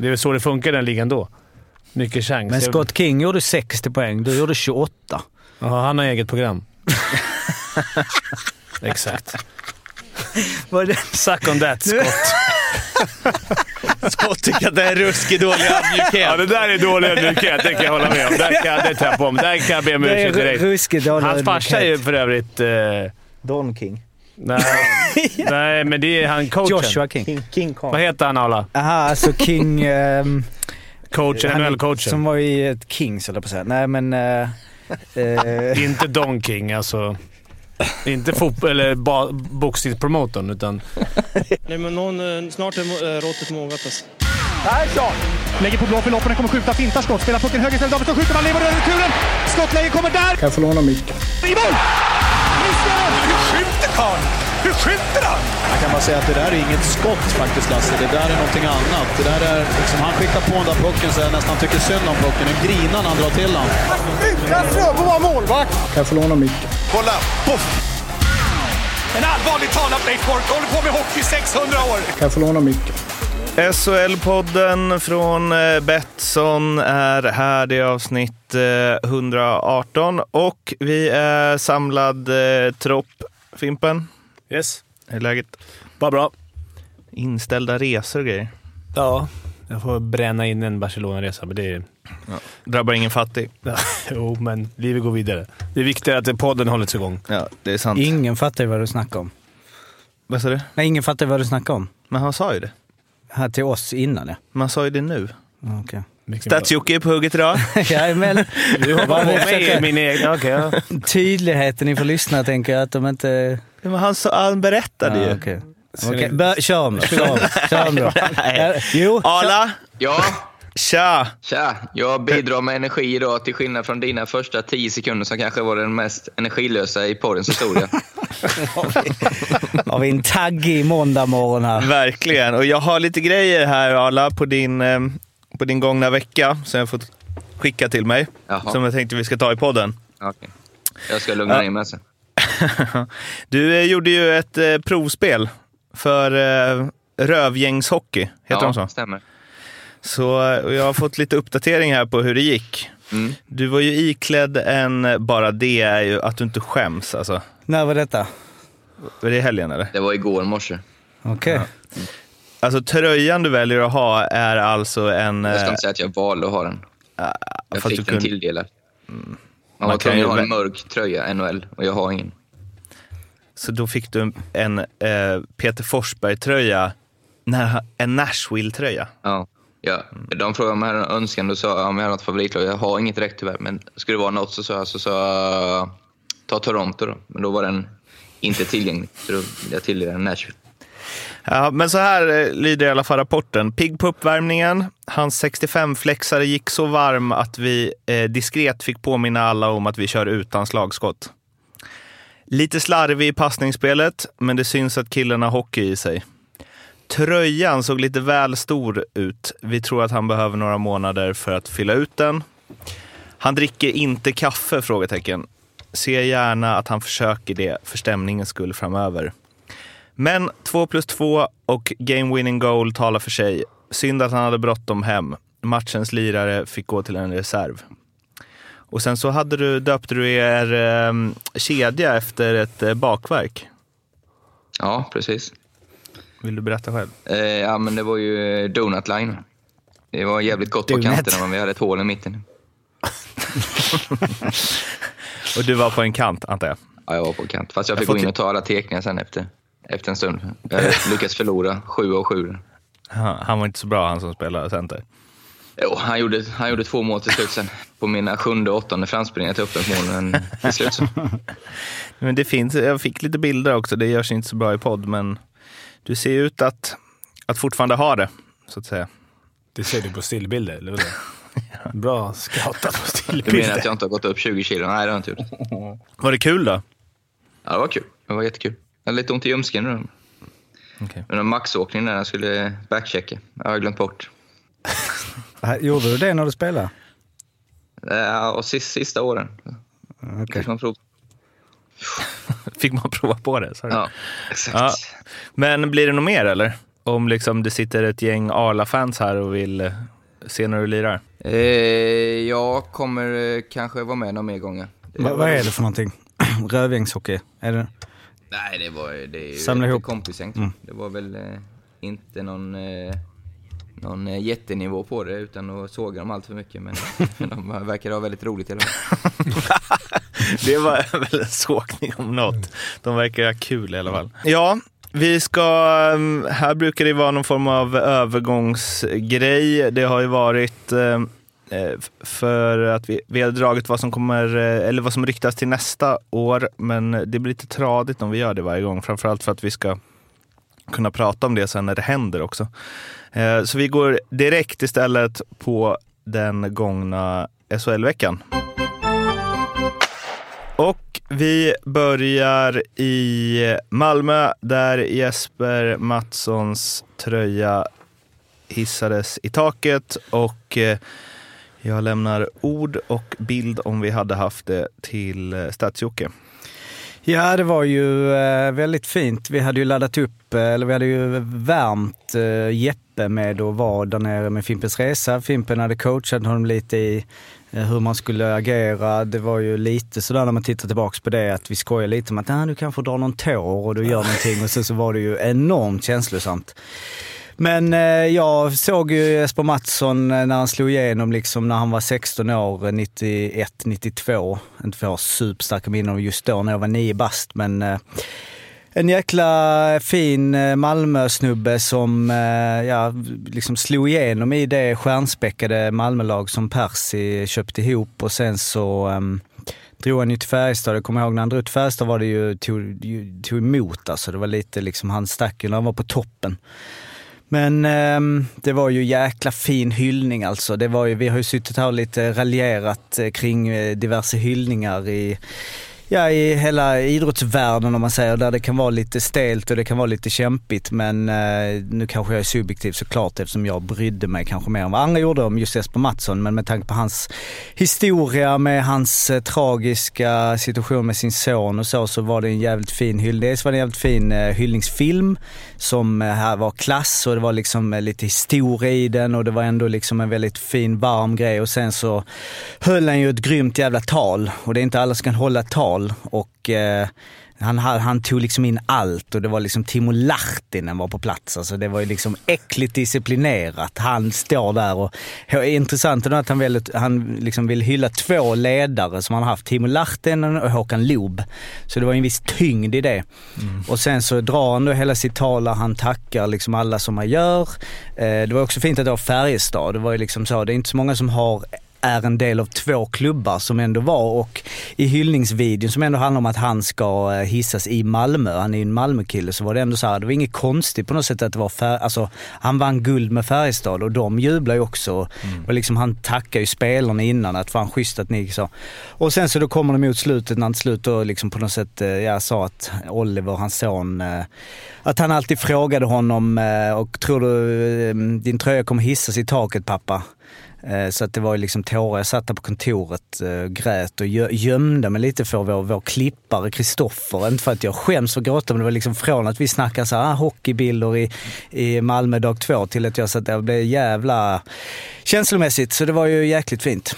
Det är så det funkar den ligan då. Mycket chans. Men Scott King gjorde 60 poäng, du gjorde 28. Jaha, han har eget program. Exakt. Suck on that, Scott. Scott tycker att det är ruskigt dålig avmjukhet. Ja, det där är dålig avmjukhet, det kan jag hålla med om. Där kan jag tappa om, där kan jag be om ursäkt direkt. Hans farsa är ju för övrigt... Don King. Nej, nej, men det är han coachen. Joshua King. Vad heter han, Ola? Aha, alltså King... coachen, NHL-coachen. Som var i ett Kings, eller på så här. Nej, men... inte Don King, alltså... Inte eller boxningspromotorn, utan... Nej, men någon, snart är råttet mågat, alltså. Persson! Lägger på blå för loppen, kommer skjuta, fintar skott. Spelar pucken höger istället, Davidsson skjuter, man lever över returen. Skottläge kommer där! Kan jag få låna micken? I mål! Hur skjuter Karl? Hur skjuter han? Jag kan bara säga att det där är inget skott faktiskt, Lasse. Det där är någonting annat. Det där är liksom, han skickar på den där pucken så jag nästan tycker synd om pucken. Nu grinar han drar till han. Utan Fröbo var målvakt. Kan jag få låna micken? Kolla! Puff! En allvarlig talad Blake Bork. Håller på med hockey 600 år. Kan jag få låna micken? SHL-podden från Betsson är här, det är avsnitt 118 och vi är samlad tropp. Fimpen? Yes. Hur läget? Bara bra. Inställda resor och grejer. Ja, jag får bränna in en Barcelona-resa, men det är... Ja. Drabbar ingen fattig. Jo, men livet går vidare. Det är viktigare att podden hållits igång. Ja, det är sant. Ingen fattar vad du snackar om. Vad sa du? Nej, ingen fattar vad du snackar om. Men han sa ju det. Här till oss innan det. Man sa ju det nu. Okej. Okay. Statsjucke är på hugget idag. Ja, men du har bara med min egen. Okay, ja. Tydligheten inför lyssnarna tänker jag att de inte... Men han berättade ju. Okej. Okej, kör om då. Jo. Ala? Ja. Tja. Jag bidrar med energi idag till skillnad från dina första 10 sekunder som kanske var den mest energilösa i poddens historia. Har vi en tagg i måndag morgon här. Verkligen. Och jag har lite grejer här, alla på din gångna vecka som jag fått skicka till mig. Jaha. Som jag tänkte vi ska ta i podden. Okay. Jag ska lugna in mig sen. Du gjorde ju ett provspel för rövgängshockey, heter de så? Ja, stämmer. Så jag har fått lite uppdatering här på hur det gick. Mm. Du var ju iklädd en, bara det är ju att du inte skäms alltså. När var detta? Var det i helgen eller? Det var igår morse. Okej. Ja. Mm. Alltså tröjan du väljer att ha är alltså en... Jag ska inte säga att jag valde att ha den. Jag fick den tilldelad. Man kan ju ha en mörk tröja, NHL, och jag har ingen. Så då fick du en Peter Forsberg-tröja, en Nashville-tröja. Ja. Ja, de frågade om jag hade en önskan och sa om jag hade något favoritlag. Jag har inget direkt tyvärr, men skulle det vara något så sa jag ta Toronto då. Men då var den inte tillgänglig, så då jag tilldelade den Nashville. Ja, men så här lyder i alla fall rapporten. Pigg på uppvärmningen. Hans 65-flexare gick så varm att vi diskret fick påminna alla om att vi kör utan slagskott. Lite slarvig i passningsspelet, men det syns att killarna har hockey i sig. Tröjan såg lite väl stor ut. Vi tror att han behöver några månader för att fylla ut den. Han dricker inte kaffe, frågetecken. Ser gärna att han försöker det för stämningens skull framöver. Men 2+2 och game winning goal talar för sig. Synd att han hade bråttom hem. Matchens lirare fick gå till en reserv. Och sen så döpte du er kedja efter ett bakverk. Ja, precis. Vill du berätta själv? Ja, men det var ju donut line. Det var jävligt gott donut på kanterna, men vi hade ett hål i mitten. Och du var på en kant, antar jag? Ja, jag var på en kant. Fast jag fick gå in och ta alla teckningar sen efter en stund. Jag lyckades förlora 7 av 7. Han var inte så bra, han som spelade center. Jo, han gjorde 2 mål till slut sen. På mina 7:e och 8:e framspelningar till öppningsmålen till slut. Så. Men det finns, jag fick lite bilder också. Det görs inte så bra i podd, men... Du ser ut att fortfarande ha det, så att säga. Det ser du på stillbilder, eller hur? Ja. Bra skrattat på stillbilder. Du menar att jag inte har gått upp 20 kilo? Nej, det har inte gjort. Var det kul då? Ja, det var kul. Det var jättekul. Jag hade lite ont i ljumsken nu. Okay. Men maxåkningen där jag skulle backchecka. Jag har glömt bort. Gjorde du det när du spelade? Ja, och sista åren. Okej. Okay. Fick man prova på det, sorry. Ja, exakt. Ja. Men blir det nog mer eller? Om liksom det sitter ett gäng Arla-fans här och vill se när du lirar. Jag kommer kanske vara med någon mer gånger. Vad är det för någonting? Rövgängshockey? Är det? Nej, det är ju samla ihop kompisgäng. Mm. Det var väl inte någon jättenivå på det utan att såga dem allt för mycket, men de verkar ha väldigt roligt i alla fall. Det var väl en sågning om något. De verkar ha kul i alla fall. Ja, vi ska, här brukar det vara någon form av övergångsgrej. Det har ju varit för att vi har dragit vad som kommer eller vad som ryktas till nästa år, men det blir lite tradigt om vi gör det varje gång, framförallt för att vi ska kunna prata om det sen när det händer också. Så vi går direkt istället på den gångna SHL-veckan. Och vi börjar i Malmö där Jesper Mattssons tröja hissades i taket, och jag lämnar ord och bild om vi hade haft det till Stadsjocke. Ja, det var ju väldigt fint. Vi hade ju laddat upp, eller vi hade ju värmt Jeppe med att vara där nere med Fimpens resa. Fimpen hade coachat honom lite i hur man skulle agera. Det var ju lite sådär när man tittar tillbaka på det att vi skojar lite om att du kan få dra någon tår och du gör någonting, och så var det ju enormt känslosamt. Men jag såg ju Jesper Mattsson när han slog igenom liksom när han var 16 år, 91-92. Inte för superstarka minnen om just då när jag var 9 bast, men en jäkla fin Malmö-snubbe som liksom slog igenom i det stjärnspäckade Malmölag som Percy köpte ihop, och sen så drog han ju till Färjestad. Jag kommer ihåg när han drog till Färjestad var det ju tog emot, alltså det var lite liksom han stack när han var på toppen. Men det var ju jäkla fin hyllning alltså. Det var ju, vi har ju suttit här och lite raljerat kring diverse hyllningar i hela idrottsvärlden om man säger, där det kan vara lite stelt och det kan vara lite kämpigt, men nu kanske jag är subjektiv såklart eftersom jag brydde mig kanske mer om vad andra gjorde om just Jesper Mattsson, men med tanke på hans historia med hans tragiska situation med sin son och så var det en jävligt fin hyllning. Det var en jävligt fin hyllningsfilm som här var klass, och det var liksom lite historia i den, och det var ändå liksom en väldigt fin varm grej, och sen så höll han ju ett grymt jävla tal, och det är inte alla som kan hålla tal, och han tog liksom in allt, och det var liksom Timo Lahtinen var på plats, alltså det var ju liksom äckligt disciplinerat, han står där, och intressant är att han liksom vill hylla 2 ledare som han haft, Timo Lahtinen och Håkan Loob, så det var en viss tyngd i det. Och sen så drar han då hela sitt tal, han tackar liksom alla som han gör. Det var också fint att det var Färjestad, det var ju liksom så, det är inte så många som är en del av 2 klubbar som ändå var, och i hyllningsvideon som ändå handlar om att han ska hissas i Malmö, han är ju en Malmökille, så var det ändå så här, det var inget konstigt på något sätt att det var alltså, han vann guld med Färjestad och de jublar ju också. Och liksom han tackar ju spelarna innan att fan schysst att ni så. Och sen så då kommer de mot slutet när han slutar liksom på något sätt, jag sa att Oliver, hans son, att han alltid frågade honom och tror du din tröja kommer hissas i taket pappa? Så att det var ju liksom tårar. Jag satt där på kontoret, grät och gömde mig lite för vår klippare Kristoffer. Inte för att jag skäms och gråter, men det var liksom från att vi snackade så här hockeybilder i Malmö dag 2 till att jag satt där och blev jävla känslomässigt. Så det var ju jäkligt fint.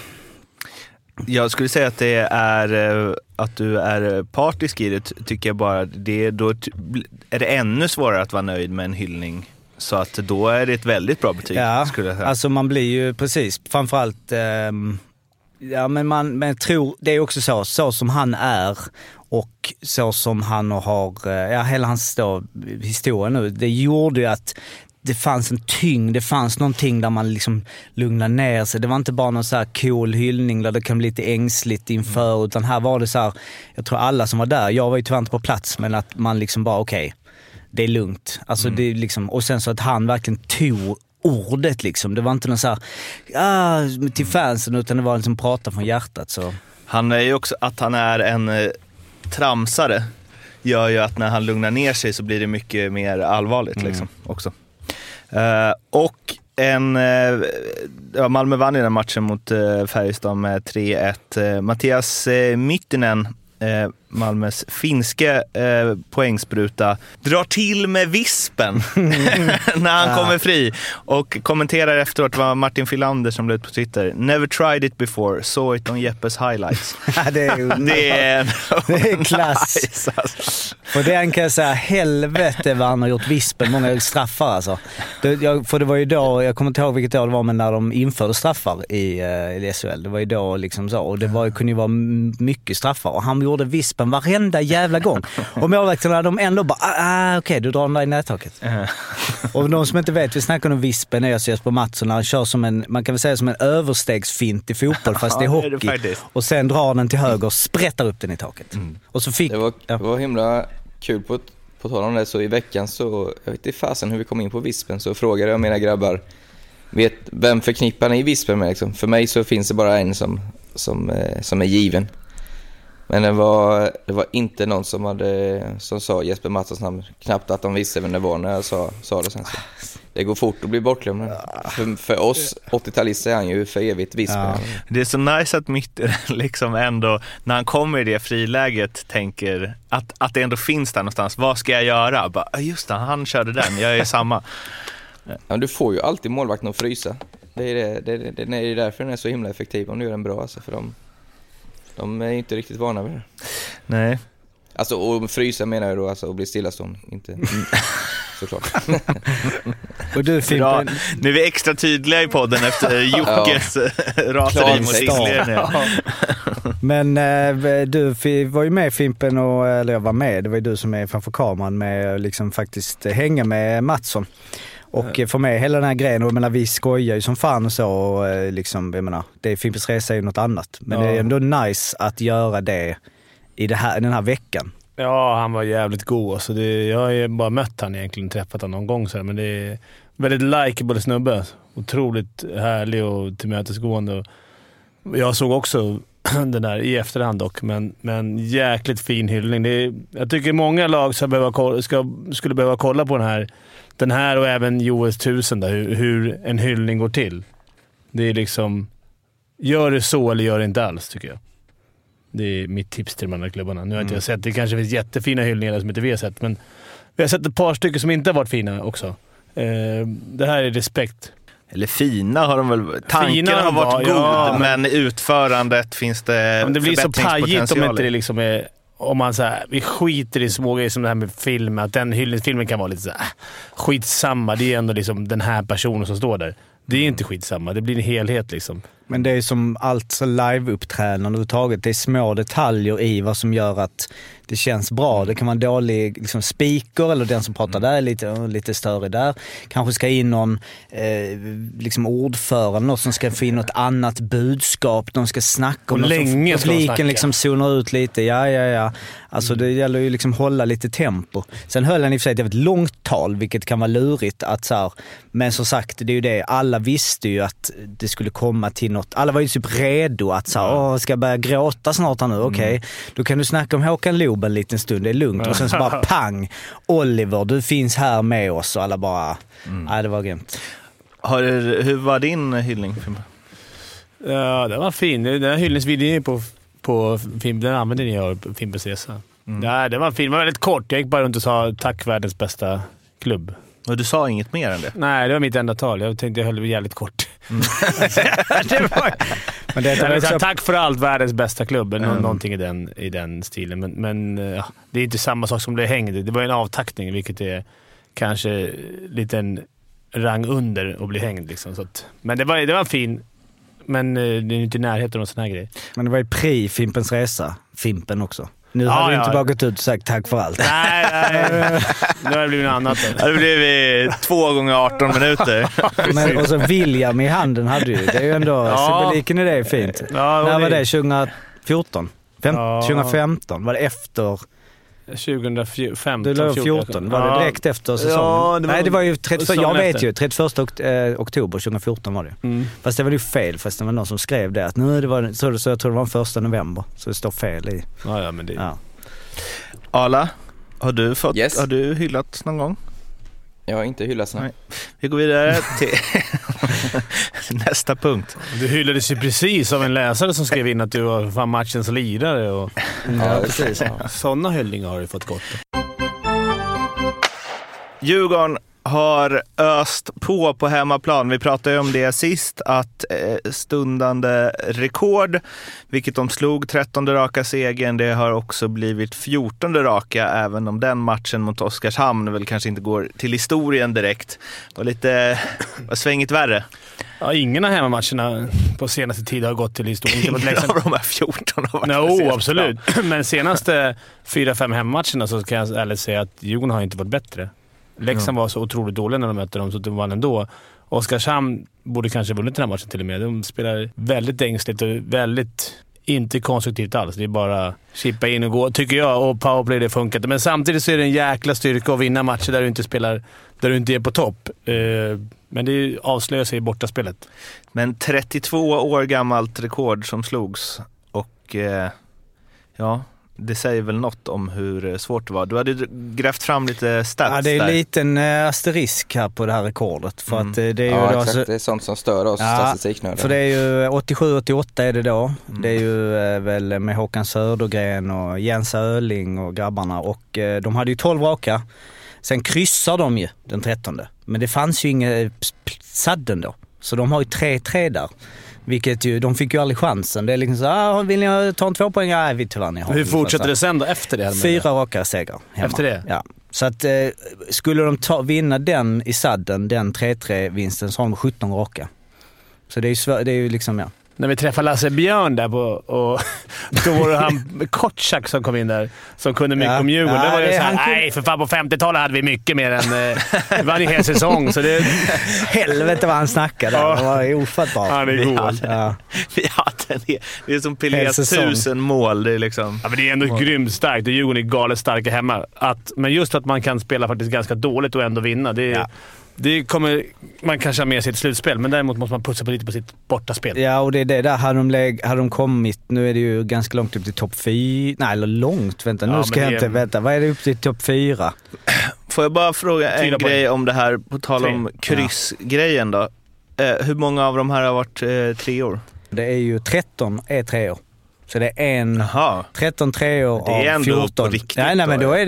Jag skulle säga att det är att du är partisk i det, tycker jag bara. Då är det ännu svårare att vara nöjd med en hyllning. Så att då är det ett väldigt bra betyg, skulle jag säga. Alltså man blir ju precis, framförallt men tror det är också så som han är och så som han har hela hans historia nu. Det gjorde ju att det fanns en tyngd, det fanns någonting där man liksom lugnade ner sig. Det var inte bara någon så här cool hyllning där det kan bli lite ängsligt inför, utan här var det så här, jag tror alla som var där, jag var ju tyvärr inte på plats, men att man liksom bara okej. Det är lugnt. Alltså det är liksom, och sen så att han verkligen tog ordet liksom. Det var inte någon så här till fansen, utan det var liksom prata från hjärtat så. Han är ju också att han är en tramsare gör ju att när han lugnar ner sig så blir det mycket mer allvarligt liksom också. Och Malmö vann i den matchen mot Färjestad med 3-1. Mattias Myttynen Malmös finske poängspruta drar till med vispen när han kommer fri, och kommenterar efteråt vad Martin Filander som blev på Twitter: "Never tried it before, saw it on Jeppes highlights." Det är klass. Nice, alltså. Och den kan jag säga, helvete vad han har gjort vispen, många straffar alltså. För det var ju då, jag kommer inte ihåg vilket år det var, men när de införde straffar i SHL, det var ju då liksom så, och det var, kunde ju vara mycket straffar, och han gjorde vispen varenda jävla gång. Och målvakterna, de ändå bara, okej, du drar den där i nättaket. Och de som inte vet, vi snackar om vispen, är alltså Jesper Mattsson, när han kör som en, man kan väl säga som en överstegsfint i fotboll, fast det är hockey. Och sen drar den till höger och sprättar upp den i taket. Mm. Och så fick, det var himla kul på tal om det, så i veckan så, jag vet inte fasen hur vi kom in på vispen, så frågade jag mina grabbar, vet vem förknippar ni vispen med liksom? För mig så finns det bara en som är given. Men det var inte någon som sa Jesper Mattsons namn, knappt att de visste vem det var när jag sa det sen. Så. Det går fort att bli bortglömd. För oss 80-talister är han ju för evigt vispen. Ja. Det är så nice att Myttynen liksom ändå, när han kommer i det friläget, tänker att det ändå finns där någonstans. Vad ska jag göra? Bara, just det, han körde den, jag är samma. Ja, du får ju alltid målvakten att frysa. Det är därför den är så himla effektiv, om du gör den bra alltså, för dem. De är inte riktigt vana vid det. Nej. Alltså, och frysa menar jag då, alltså, och bli stillastånd. Inte såklart. Och du, Fimpen. Nu är vi extra tydliga i podden efter Jockes raseri mot inledningen. Men du var ju med, Fimpen, eller jag var med. Det var ju du som är framför kameran med liksom faktiskt hänga med Mattsson. Och för mig hela den här grejen, och jag menar, vi skojar ju som fan och så, och liksom, jag menar, det är Fimpens resa är ju något annat. Men det är ändå nice att göra det i den här veckan. Ja, han var jävligt god. Alltså jag har ju bara mött han egentligen, träffat han någon gång så här, men det är väldigt likeable snubbe. Otroligt härlig och tillmötesgående. Jag såg också den där i efterhand dock, men jäkligt fin hyllning. Jag tycker många lag skulle behöva kolla på den här och även Joels 1000 där, hur en hyllning går till. Det är liksom, gör det så eller gör det inte alls, tycker jag. Det är mitt tips till de andra klubbarna. Nu har inte jag sett, det kanske finns jättefina hyllningar som inte vi har sett, men vi har sett ett par stycken som inte har varit fina också. Det här är respekt. Eller fina har de väl, tanken har varit god, men utförandet finns det. Men det blir så pajigt om inte det liksom är, om man så här, vi skiter i små grejer som det här med film, att den hyllningsfilmen kan vara lite så här, skitsamma, det är ändå liksom den här personen som står där. Det är inte skitsamma, det blir en helhet liksom. Men det är som allt så live-uppträdande överhuvudtaget. Det är små detaljer i vad som gör att det känns bra. Det kan vara en dålig liksom, speaker, eller den som pratar där är lite större där. Kanske ska in någon liksom ordförande, någon som ska få in något annat budskap. De ska snacka om något som publiken liksom zonar ut lite. Ja. Alltså det gäller ju liksom hålla lite tempo. Sen höll han i och för sig ett jävligt långt tal, vilket kan vara lurigt att så här, men som sagt, det är ju det. Alla visste ju att det skulle komma till något. Alla var ju typ redo att så här, ska jag börja gråta snart här nu? Okej. Då kan du snacka om Håkan Loob en liten stund, det är lugnt. Och sen så bara pang, Oliver, du finns här med oss. Och alla bara, det var grymt. Hur var din hyllning? Ja, det var fin. Den här hyllningsvideon är på film, den använde ni av Fimpens resa. Nej, det var fin. Det var väldigt kort. Jag gick bara runt och sa tack, världens bästa klubb. Och du sa inget mer än det? Nej, det var mitt enda tal. Jag tänkte jag höll det jävligt kort. Men det är också... Tack för allt, världens bästa klubb. Någonting i den stilen. Men ja, det är inte samma sak som det hängde. Det var en avtackning, vilket är kanske lite en rang under och bli hängd. Liksom, så att, men det var fin... Men det är inte i närheten av sån här grej. Men det var ju Fimpens resa. Fimpen också. Nu har du inte bara gått ut och sagt tack för allt. Nej. Nu har det blivit något annat. Det blev 2 gånger 18 minuter. Men, och så William i handen hade du. Det är ju ändå, symboliken i det är fint. Ja, när var det? 2014? 2015? Var det efter... 2015. Du lade 14. Var det direkt efter säsongen? Ja, nej, det var ju 30, jag vet ju, 31 oktober 2014 var det. Fast det var ju fel, fast det var någon som skrev det att nu det var så jag tror det var den 1 november, så det står fel i. Ja, men det. Ja. Ala, har du hyllat någon gång? Jag har inte hyllat snabbt. Vi går vidare till nästa punkt. Du hyllades ju precis av en läsare som skrev in att du var matchens lirare. Och... ja, precis. Ja. Sådana hyllningar har du fått gott. Djurgården har öst på hemmaplan. Vi pratade ju om det sist, att stundande rekord, vilket de slog 13:e raka segern, det har också blivit 14:e raka, även om den matchen mot Oskarshamn väl kanske inte går till historien direkt. Och lite svängigt värre. Ja, ingen av hemmamatcherna på senaste tid har gått till historien. Ingen av de här 14 har varit absolut. Men senaste 4-5 hemmamatcherna så kan jag ärligt säga att Djurgården har inte varit bättre. Leksand var så otroligt dålig när de mötte dem så de vann ändå. Oskarshamn borde kanske vunnit den här matchen till och med. De spelar väldigt ängsligt och väldigt inte konstruktivt alls. Det är bara chippa in och gå, tycker jag. Och powerplay, det funkar inte. Men samtidigt så är det en jäkla styrka att vinna matcher där du inte spelar, där du inte är på topp. Men det avslöjar sig i bortaspelet. Men 32 år gammalt rekord som slogs. Och ja... det säger väl något om hur svårt det var. Du hade grävt fram lite stats där. Ja, det är en liten asterisk här på det här rekordet. För att det är ju exakt. Alltså, det är sånt som stör oss statistik nu. För det är ju 87-88 är det då. Mm. Det är ju väl med Håkan Södergren och Jens Öling och grabbarna. Och de hade ju 12 raka. Sen kryssar de ju den 13:e. Men det fanns ju ingen sadden då. Så de har ju 3-3 där. Vilket ju, de fick ju aldrig chansen. Det är liksom så, vill ni ta en 2 poäng? Nej, vi tyvärr ni har. Hur fortsätter det sen då efter det? 4 raka segrar hemma. Efter det? Ja. Så att skulle de vinna den i sadden, den 3-3-vinsten, så har de 17 raka. Så det är ju liksom, ja. När vi träffade Lasse Björn där och då var det han Kortchak som kom in där som kunde mycket om Djurgården. Ja, det var ju såhär, nej för fan på 50-talet hade vi mycket mer än varje hel säsong. Så det... helvete vad han snackade. Ja. Det var ofattbart. Han är god. Ja. Ja, det är som Pelé 1000 mål. Det är, liksom... ja, men det är ändå grymt starkt och Djurgården är galet starka hemma. Men just att man kan spela faktiskt ganska dåligt och ändå vinna, det är... ja. Det kommer man kanske ha med sitt slutspel, men däremot måste man putsa på lite på sitt bortaspel. Ja, och det är det där. Har de kommit, nu är det ju ganska långt upp till topp 4. Nej, eller långt, vänta. Ja, nu ska jag inte vänta. Vad är det upp till topp 4? Får jag bara fråga en grej om det här, på tal om kryssgrejen då. Hur många av de här har varit 3 år? Det är ju 13 är 3 år. Så det är 13 treor av 14. Riktigt, nej, men då är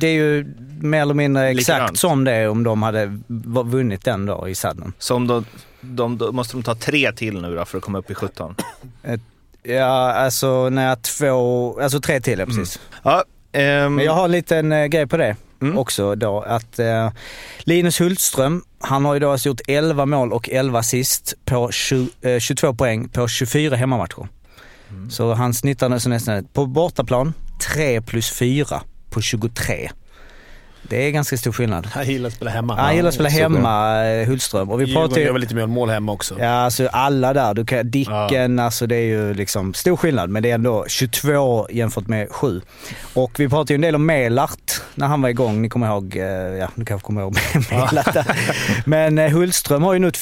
det är ju mer eller mindre exakt likadant. Som det är om de hade vunnit den då i sadden. Som då måste de ta 3 till nu då för att komma upp i 17. Ja, alltså när 2, alltså 3 till är precis. Ja, men jag har en liten grej på det också då, att Linus Hultström, han har ju då gjort 11 mål och 11 assist på 22 poäng på 24 hemmamatcher. Mm. Så han snittar nästan på bortaplan 3+4 på 23. Det är ganska stor skillnad. Han gillar att spela hemma. Han gillar att spela hemma, Hultström. Och vi pratar ju lite mer om mål hemma också. Ja, alltså alla där. Du kan, Dicken, alltså det är ju liksom stor skillnad. Men det är ändå 22 jämfört med 7. Och vi pratar ju en del om Melart när han var igång. Ni kommer ihåg, ja, du kanske kommer ihåg Melart. Men Hultström har ju nu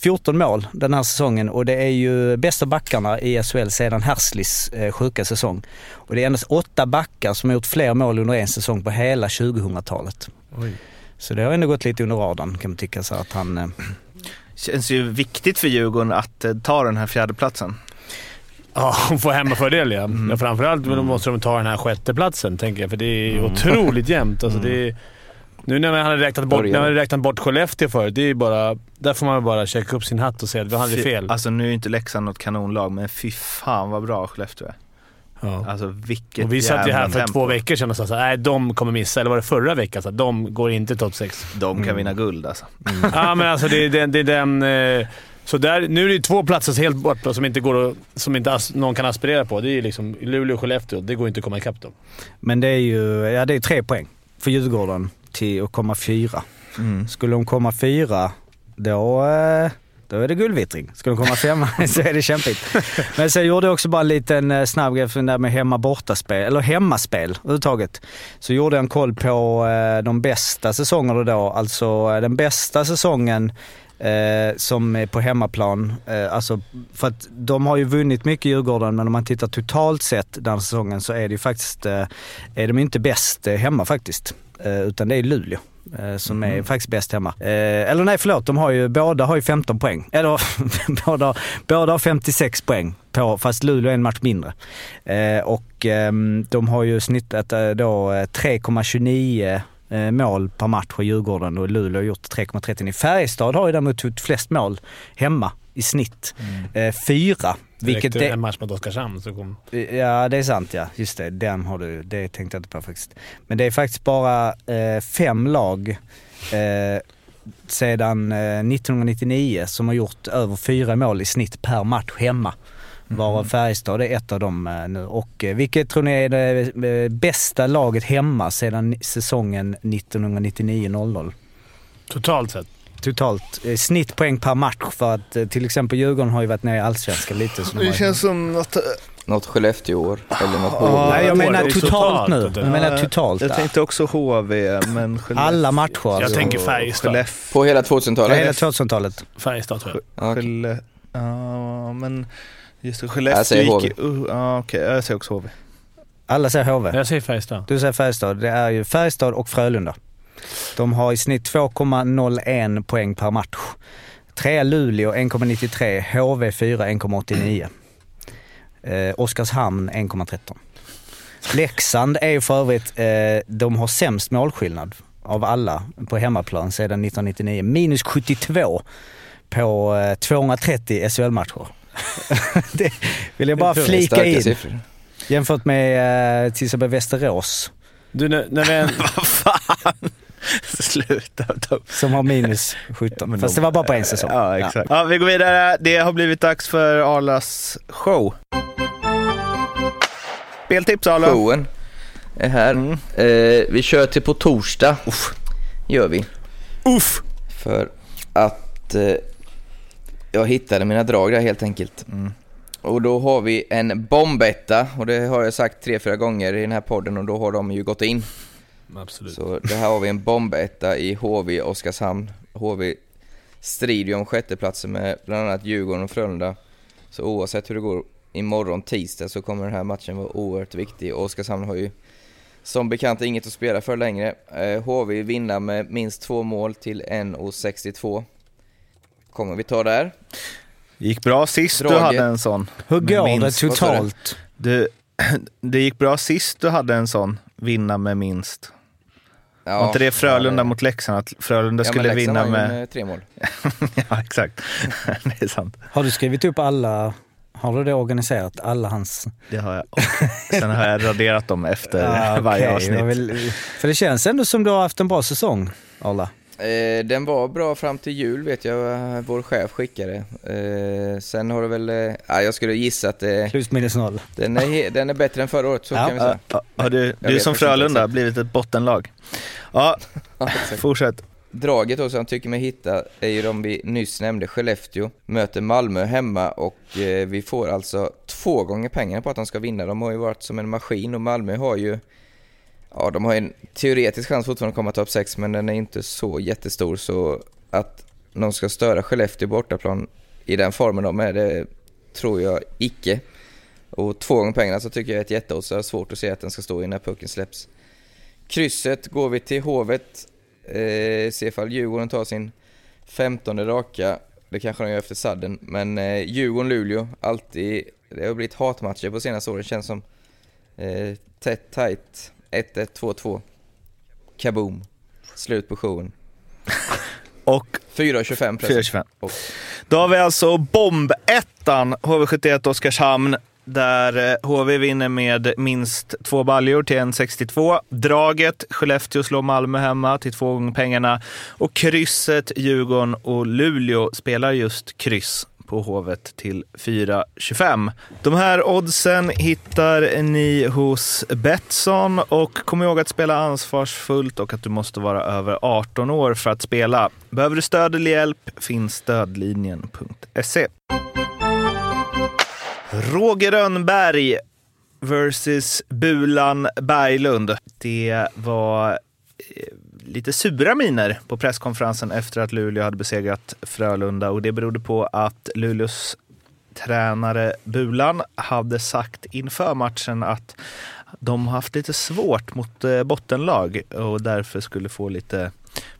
14 mål den här säsongen. Och det är ju bästa backarna i SHL sedan Härslis sjuka säsong. Och det är endast 8 backar som har gjort fler mål under en säsong på hela 2000-talet. Oj. Så det har ändå gått lite under radarn, kan man tycka. Så att han känns ju viktigt för Djurgården att ta den här 4:e platsen. Ja, hon får hemmafördel, ja. Ja, framförallt måste de ta den här 6:e platsen, tänker jag. För det är otroligt jämnt. Alltså, det är... nu när man hade räknat bort Skellefteå förut, det är bara, där får man bara checka upp sin hatt och säga att vi hade fel. Alltså nu är inte Leksand något kanonlag, men fy fan vad bra Skellefteå är. Ja. Alltså vilket. Och vi satt ju här för 2 veckor sedan och sa att nej, de kommer missa, eller var det förra veckan, så de går inte topp 6. De kan vinna guld alltså. Mm. Ja, men alltså det är den så där, nu är det 2 platser helt borta som inte går, som inte någon kan aspirera på. Det är liksom Luleå och Skellefteå, det går inte att komma ikapp dem. Men det är ju det är 3 poäng för Djurgården. Och komma 4. Skulle de komma 4 då är det guldvittring. Skulle de komma 5 så är det kämpigt. Men så gjorde jag också bara en liten snabb grej för där med hemmabortaspel eller hemmaspel överhuvudtaget. Så gjorde jag en koll på de bästa säsongerna då, alltså den bästa säsongen som är på hemmaplan, alltså för att de har ju vunnit mycket i Djurgården, men om man tittar totalt sett den säsongen så är det ju faktiskt är de inte bäst hemma faktiskt, utan det är Luleå som är faktiskt bäst hemma. Eller nej, förlåt, de har ju, båda har ju 15 poäng. Eller båda har 56 poäng på, fast Luleå är en match mindre. Och de har ju snittat då 3,29 mål per match i Djurgården, och Luleå har gjort 3,30. Färjestad har ju däremot gjort flest mål hemma i snitt. 4. Vilket det en match mot Oskarshamn så kom. Ja, det är sant, ja. Just det, den har du. Det tänkte jag inte på faktiskt. Men det är faktiskt bara 5 lag sedan 1999 som har gjort över 4 mål i snitt per match hemma. Varav Färjestad är ett av dem nu. Och vilket tror ni är det bästa laget hemma sedan säsongen 1999-00? Totalt sett? Totalt. Snittpoäng per match, för att till exempel Djurgården har ju varit nere i allsvenskan lite. Så det känns som något Skellefteå-år eller något HV. Nej, jag menar totalt nu. Jag menar totalt. Jag tänkte också HV, men Skellefteå. Alla matcher. Jag tänker Färjestad. På hela 2000-talet? Hela 2000-talet. Färjestad, tror jag. Ja, men... Just det, Skellefteå gick... Okej, jag säger också HV. Alla säger HV. Jag säger Färjestad. Du säger Färjestad. Det är ju Färjestad och Frölunda. De har i snitt 2,01 poäng per match. 3 Luleå 1,93, HV 4 1,89. Oskarshamn 1,13. Leksand är ju för övrigt... de har sämst målskillnad av alla på hemmaplan sedan 1999. Minus 72 på 230 SHL-matcher. Det vill jag bara flika in siffror. Jämfört med till exempel Västerås. Du, vad fan? Sluta. Som har minus 17. Fast det var bara på en säsong. Ja, exakt. Ja, vi går vidare. Det har blivit dags för Arlas show. Speltips, Arla. Showen är här. Vi kör till på torsdag. Uff. Gör vi. Uff. För att... jag hittade mina drag där helt enkelt. Och då har vi en bombetta, och det har jag sagt 3-4 gånger i den här podden, och då har de ju gått in. Absolut. Så det här har vi en bombetta i HV Oskarshamn. HV strider ju om 6:e platsen med bland annat Djurgården och Frölunda. Så oavsett hur det går imorgon tisdag så kommer den här matchen vara oerhört viktig. Oskarshamn har ju som bekant inget att spela för längre. HV vinner med minst 2 mål till 1,62. Kommer vi ta där. Gick bra sist Draget. Du hade en sån. Hur går det totalt? Det gick bra sist du hade en sån. Vinna med minst. Ja, var inte det Frölunda mot Leksand? Att Frölunda skulle Leksand vinna med 3 mål. Ja, exakt. Det är sant. Har du skrivit upp alla... Har du det organiserat? Alla hans... Det har jag. Sen har jag raderat dem efter varje avsnitt. För det känns ändå som du har haft en bra säsong, Arla. Den var bra fram till jul, vet jag. Vår chef skickade. Sen har det väl... jag skulle gissa att... plus minus noll. Den är bättre än förra året, så kan vi säga. Har du som Frölunda har blivit ett bottenlag. Ja, fortsätt. Draget också, jag tycker mig hitta, är ju de vi nyss nämnde. Skellefteå möter Malmö hemma, och vi får alltså 2 gånger pengarna på att de ska vinna. De har ju varit som en maskin, och Malmö har ju... Ja, de har en teoretisk chans fortfarande att komma topp 6, men den är inte så jättestor, så att någon ska störa Skellefteå bortaplan i den formen de är, det tror jag icke. Och 2 gånger pengarna så tycker jag är ett jätteåt, så är det svårt att se att den ska stå innan pucken släpps. Krysset går vi till hovet. Se ifall Djurgården tar sin 15:e raka. Det kanske de gör efter sadden, men Djurgården-Luleå, alltid, det har blivit hatmatcher på senaste åren, känns som tätt, tajt. 1-1-2-2. Kaboom. Slut på showen. Och 4,25 present. Då har vi alltså bombettan HV71 Oskarshamn, där HV vinner med minst 2 baljor till 1,62. Draget Skellefteå slår Malmö hemma till 2 gånger pengarna. Och krysset Djurgården och Luleå spelar just kryss på hovet till 4,25. De här oddsen hittar ni hos Betsson, och kom ihåg att spela ansvarsfullt och att du måste vara över 18 år för att spela. Behöver du stöd eller hjälp, finns stödlinjen.se. Roger Rönnberg versus Bulan Berglund. Det var lite sura miner på presskonferensen efter att Luleå hade besegrat Frölunda, och det berodde på att Luleås tränare Bulan hade sagt inför matchen att de haft lite svårt mot bottenlag och därför skulle få lite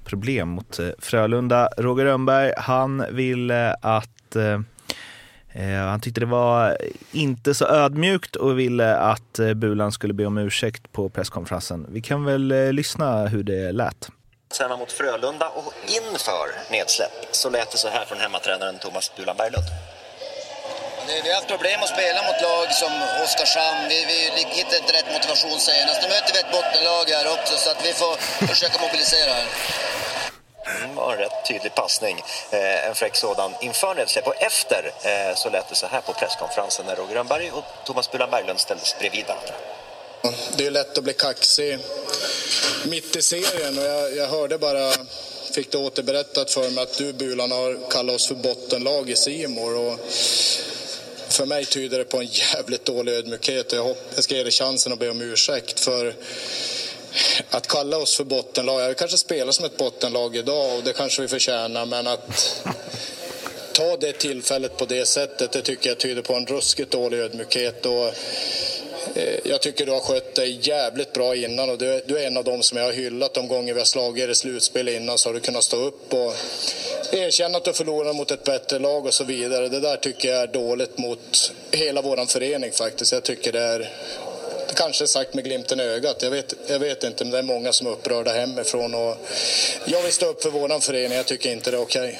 problem mot Frölunda. Roger Rönnberg, han ville att han tyckte det var inte så ödmjukt och ville att Bulan skulle be om ursäkt på presskonferensen. Vi kan väl lyssna hur det lät. Sen mot Frölunda och inför nedsläpp så lät det så här från hemmatränaren Thomas Bulan Berglund. Vi har haft problem att spela mot lag som Oskarshamn. Vi hittar inte rätt motivation senast. De möter vi ett bottenlag här också, så att vi får försöka mobilisera här. Det var en rätt tydlig passning. En fräck sådan inför nedsläpp. Och efter så lät det så här på presskonferensen när Roger Rönnberg och Thomas Bulan Berglund ställdes bredvid varandra. Det är lätt att bli kaxig mitt i serien, och jag hörde bara, fick det återberättat för mig att du, Bulan, har kallat oss för bottenlag i Simor, och för mig tyder det på en jävligt dålig ödmjukhet, och jag ska ge dig chansen att be om ursäkt för att kalla oss för bottenlag. Jag kanske spelar som ett bottenlag idag och det kanske vi förtjänar, men att ta det tillfället på det sättet, det tycker jag tyder på en ruskigt dålig ödmjukhet. Och jag tycker du har skött dig jävligt bra innan, och du är en av dem som jag har hyllat de gånger vi har slagit i slutspel innan, så har du kunnat stå upp och erkänna att du förlorar mot ett bättre lag och så vidare. Det där tycker jag är dåligt mot hela våran förening faktiskt. Jag tycker det är, det kanske är sagt med glimten i ögat, jag vet inte, men det är många som är upprörda hemifrån, och jag vill stå upp för våran förening, jag tycker inte det är okej.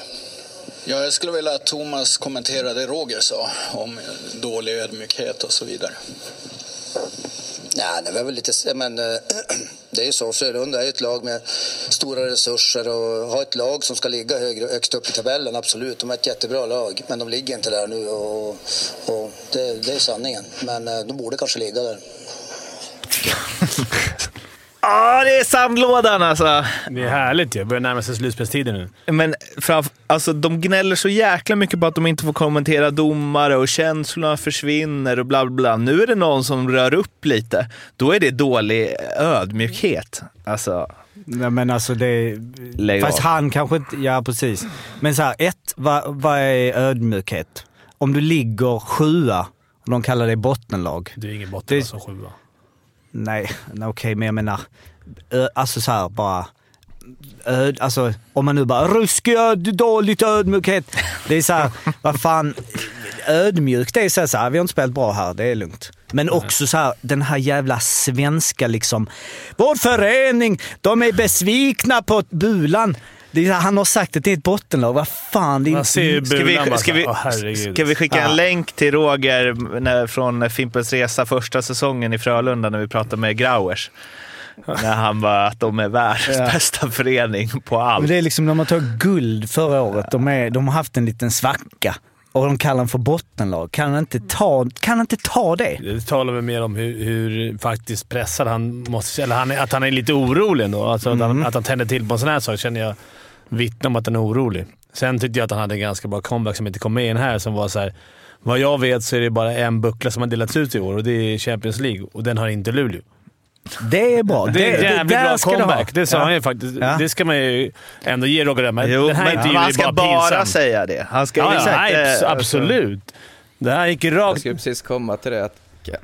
Ja, jag skulle vilja att Thomas kommenterade Roger sa om dålig ödmjukhet och så vidare. Nej, det var väl lite, men det är ju så, Frölunda är ett lag med stora resurser och har ett lag som ska ligga högst upp i tabellen, absolut. De är ett jättebra lag, men de ligger inte där nu, och det är sanningen. Men de borde kanske ligga där. Ja, det är sandlådan alltså. Det är härligt ju, börjar närma sig slutspelstiden nu. Men alltså, de gnäller så jäkla mycket på att de inte får kommentera domare och känslorna försvinner och bla bla bla. Nu är det någon som rör upp lite. Då är det dålig ödmjukhet. Alltså. Nej, men alltså det... Fast han kanske inte... Ja, precis. Men så här, vad är ödmjukhet? Om du ligger sjua och de kallar dig bottenlag. Du är ingen bottenlag som sjua. Nej, okej, men jag menar alltså så här bara alltså om man nu bara ruskiga, dåligt ödmjukhet. Det är så här, vad fan ödmjukt, det är så här, vi har inte spelat bra här, det är lugnt. Men också så här, den här jävla svenska liksom, vår förening, de är besvikna på Bulan. Han har sagt att det är ett bottenlag. Vad fan, det är inte... Ska vi skicka en länk till Roger från Fimpens Resa första säsongen i Frölunda när vi pratade med Grauers? När han var att de är världens bästa förening på allt. Men det är liksom när man tar guld förra året. De har haft en liten svacka. Och de kallar för bottenlag. Kan han inte ta det? Det talar vi mer om hur faktiskt pressad han måste... Eller att han är lite orolig ändå. Alltså att han tänder till på en sån här sak känner jag vittna om att han är orolig. Sen tyckte jag att han hade en ganska bra comeback som inte kom med in här. Som var så här, vad jag vet så är det bara en buckla som har delats ut i år. Och det är Champions League. Och den har inte Luleå. Det är bra. Det är en jävligt bra comeback. Det sa han ju faktiskt. Ja. Det ska man ju ändå ge Roger Rönnberg. Jo, men man ska bara säga det. Han ska absolut. Det här gick rakt. Jag skulle precis komma till det. Att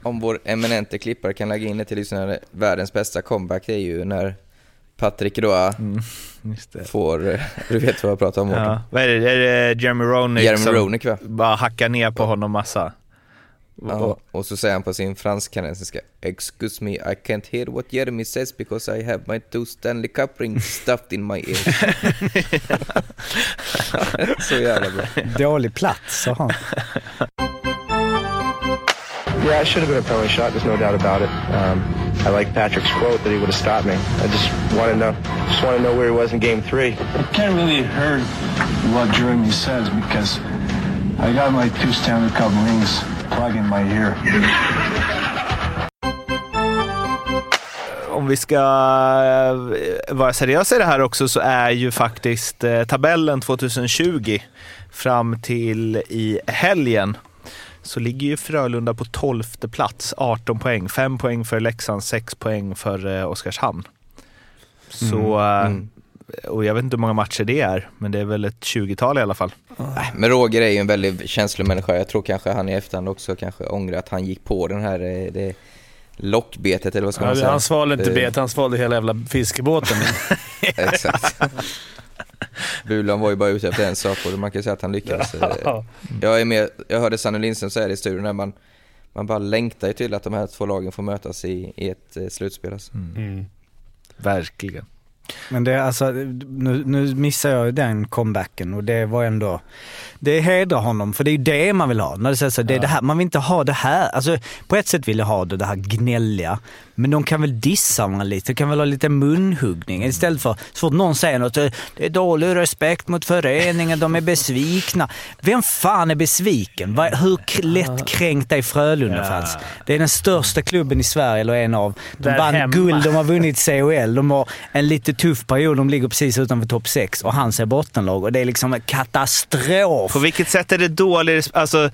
om vår eminente klippare kan lägga in det till liksom världens bästa comeback, det är ju när Patrick Roa får... Du vet vad jag pratar om. Ja. Vad är det Jeremy Roenick va? Bara hackar ner på honom massa. Ja, och så säger han på sin fransk-kanadensiska: Excuse me, I can't hear what Jeremy says because I have my two Stanley Cup rings stuffed in my ears. Så jävla bra. Dålig plats, sa han. Yeah, I should have been a penalty shot, there's no doubt about it. I like Patrick's quote that he would have stopped me. I just want to know where he was in game 3. I can't really hear what Jeremy says because I got my two Stanley Cup rings plug in my ear. Om vi ska vara seriösa i det här också, så är ju faktiskt tabellen 2020 fram till i helgen, så ligger ju Frölunda på 12:e plats, 18 poäng, 5 poäng för Leksand, 6 poäng för Oskarshamn. Så och jag vet inte hur många matcher det är, men det är väl ett 20-tal i alla fall. Men Roger är ju en väldigt känslomänniska. Jag tror kanske han i efterhand också kanske ångrar att han gick på den här det lockbetet eller vad ska man säga. Han svalde inte betet, han svalde hela jävla fiskebåten. Exakt. Bulan var ju bara ute efter en sak och man kan säga att han lyckades. Jag är med, jag hörde Sanne Lindström säga det i studion när man bara längtar ju till att de här två lagen får mötas i ett slutspel. Alltså. Mm. Verkligen. Men det, alltså, nu missar jag den comebacken och det var ändå, det hedrar honom för det är ju det man vill ha när det säger så, det är det här, man vill inte ha det här, alltså, på ett sätt vill jag ha det här gnälliga, men de kan väl dissa man lite, de kan väl ha lite munhuggning istället för, så fort någon säger något, det är dålig respekt mot föreningen, de är besvikna, vem fan är besviken, hur lätt kränkta i Frölunda fanns, det är den största klubben i Sverige eller en av, de vann guld, de har vunnit CHL, de har en lite tuff period, de ligger precis utanför topp 6 och han ser bottenlag och det är liksom en katastrof. På vilket sätt är det dåligt? Alltså,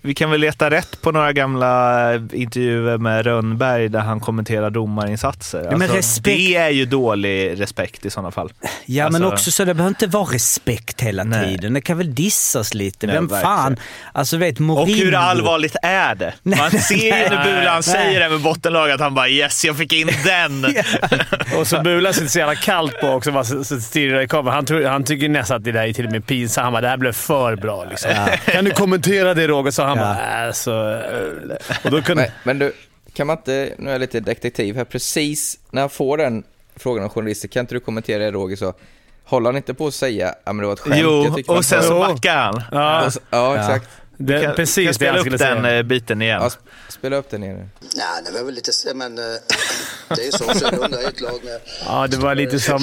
vi kan väl leta rätt på några gamla intervjuer med Rönnberg där han kommenterar domarinsatser. Alltså, men det är ju dålig respekt i sådana fall. Ja, alltså, men också så det behöver inte vara respekt hela tiden. Det kan väl dissas lite. Nej, vem fan? Alltså, vet, Mourinho. Och hur allvarligt är det? Man ser ju när Bulan säger det med bottenlag att han bara yes, jag fick in den. Och så Bulan sitter så jävla kallt på också. Bara så stirrar i kameran. Han tycker nästan att det där är till och med pinsamt. Han bara, det här blev för bra. Liksom. Ja. Kan du kommentera det, Roger? Så han bara, alltså, och då kunde... men du, kan man inte, nu är jag lite detektiv här, precis när han får den frågan av journalister, kan inte du kommentera det, Roger, så håller han inte på att säga ja, men det var ett skämt. Jo, och sen så backar han. Ja, exakt. Det, kan, precis, kan spela upp den biten igen. Ja, spela upp den igen. Nej, det var väl lite, men det är ju så Frölunda är ett lag med. Ja, det var lite som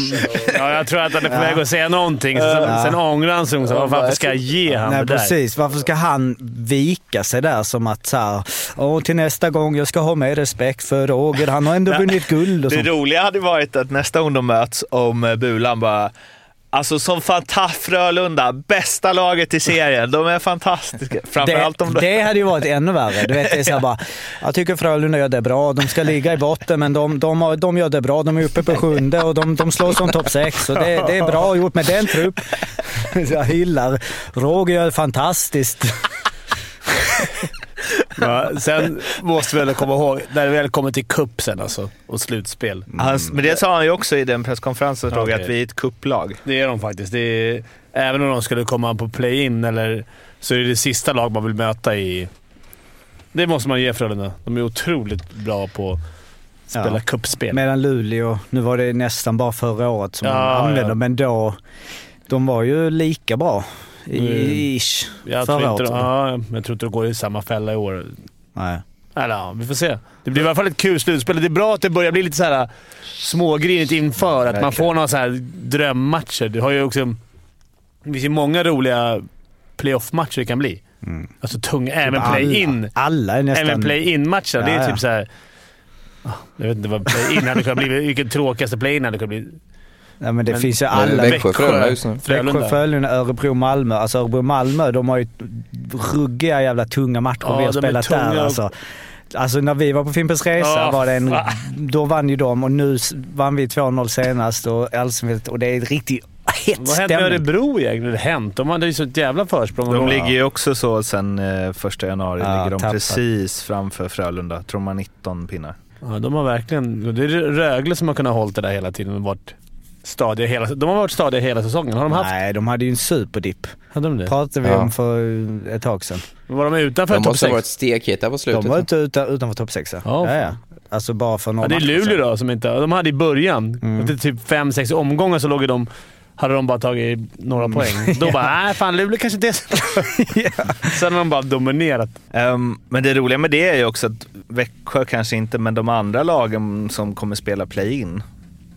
jag tror att han är på väg att säga någonting sen ångrar han sig, varför ska jag ge han det där? Precis, varför ska han vika sig där som att så här, till nästa gång jag ska ha mer respekt för Roger, han har ändå vunnit guld och så. Det roliga hade varit att nästa gång de möts om Bulan bara alltså som fantastiskt Frölunda, bästa laget i serien. De är fantastiska. Framförallt om det hade ju varit ännu värre. Du vet, det är så här bara, jag tycker Frölunda gör det bra. De ska ligga i botten, men de gör det bra. De är uppe på 7:e och de slår som topp 6. Så det är bra gjort med den trupp. Jag hyllar. Roger gör fantastiskt. Ja, sen måste vi väl komma ihåg när det väl kommer till cup sen alltså, och slutspel. Men det sa han ju också i den presskonferensen att vi är ett kupplag. Det är de faktiskt. Det är, även om de skulle komma på play-in eller, så är det sista lag man vill möta i. Det måste man ge Frölunda. De är otroligt bra på att spela kuppspel. Medan Luleå, nu var det nästan bara förra året som man använde, men då de var ju lika bra. Jag tror inte det går i samma fälla i år. Nej. Eller vi får se. Det blir i alla fall ett kul slutspel. Det är bra att det börjar bli lite så här smågrinigt inför att man får några så här drömmatcher. Du har ju också, det finns ju många roliga playoff-matcher det kan bli. Mm. Alltså tunga, även play-in. Alla är nästan... Även play-in-matcher. Det är typ så här... Jag vet inte vad play-in hade kunnat bli. Vilken tråkigaste play-in hade kunnat bli. Ja, men det finns ju alla. Växjö, Frölunda, Örebro, Malmö. Alltså Örebro, Malmö, de har ju ruggiga jävla tunga matcher vi har spelat där. Alltså när vi var på Fimpens resa var det då vann ju de och nu vann vi 2-0 senast och det är riktigt hett. Vad hände med Örebro egentligen? Det hänt. De hade ju så ett jävla försprång. De ligger ju också så sen 1 januari ligger de precis framför Frölunda. Tror man 19 pinnar. Ja, de har verkligen, det är Rögle som har kunnat hålla det där hela tiden och varit stadiga hela, de har varit stadiga hela säsongen. Har de haft? Nej, de hade ju en superdipp. Hade de det? Pratade vi om för ett tag sedan. Var de utanför topp 6? De måste ha varit stekheta på slutet. De var inte utanför topp 6. Ja. Alltså bara för några. Det är Luleå då som inte... De hade i början, efter typ 5-6 omgångar så låg de... Hade de bara tagit några poäng. Då bara, nej fan, Luleå kanske inte är så Sen har de bara dominerat. Men det roliga med det är ju också att Växjö kanske inte, men de andra lagen som kommer spela play-in,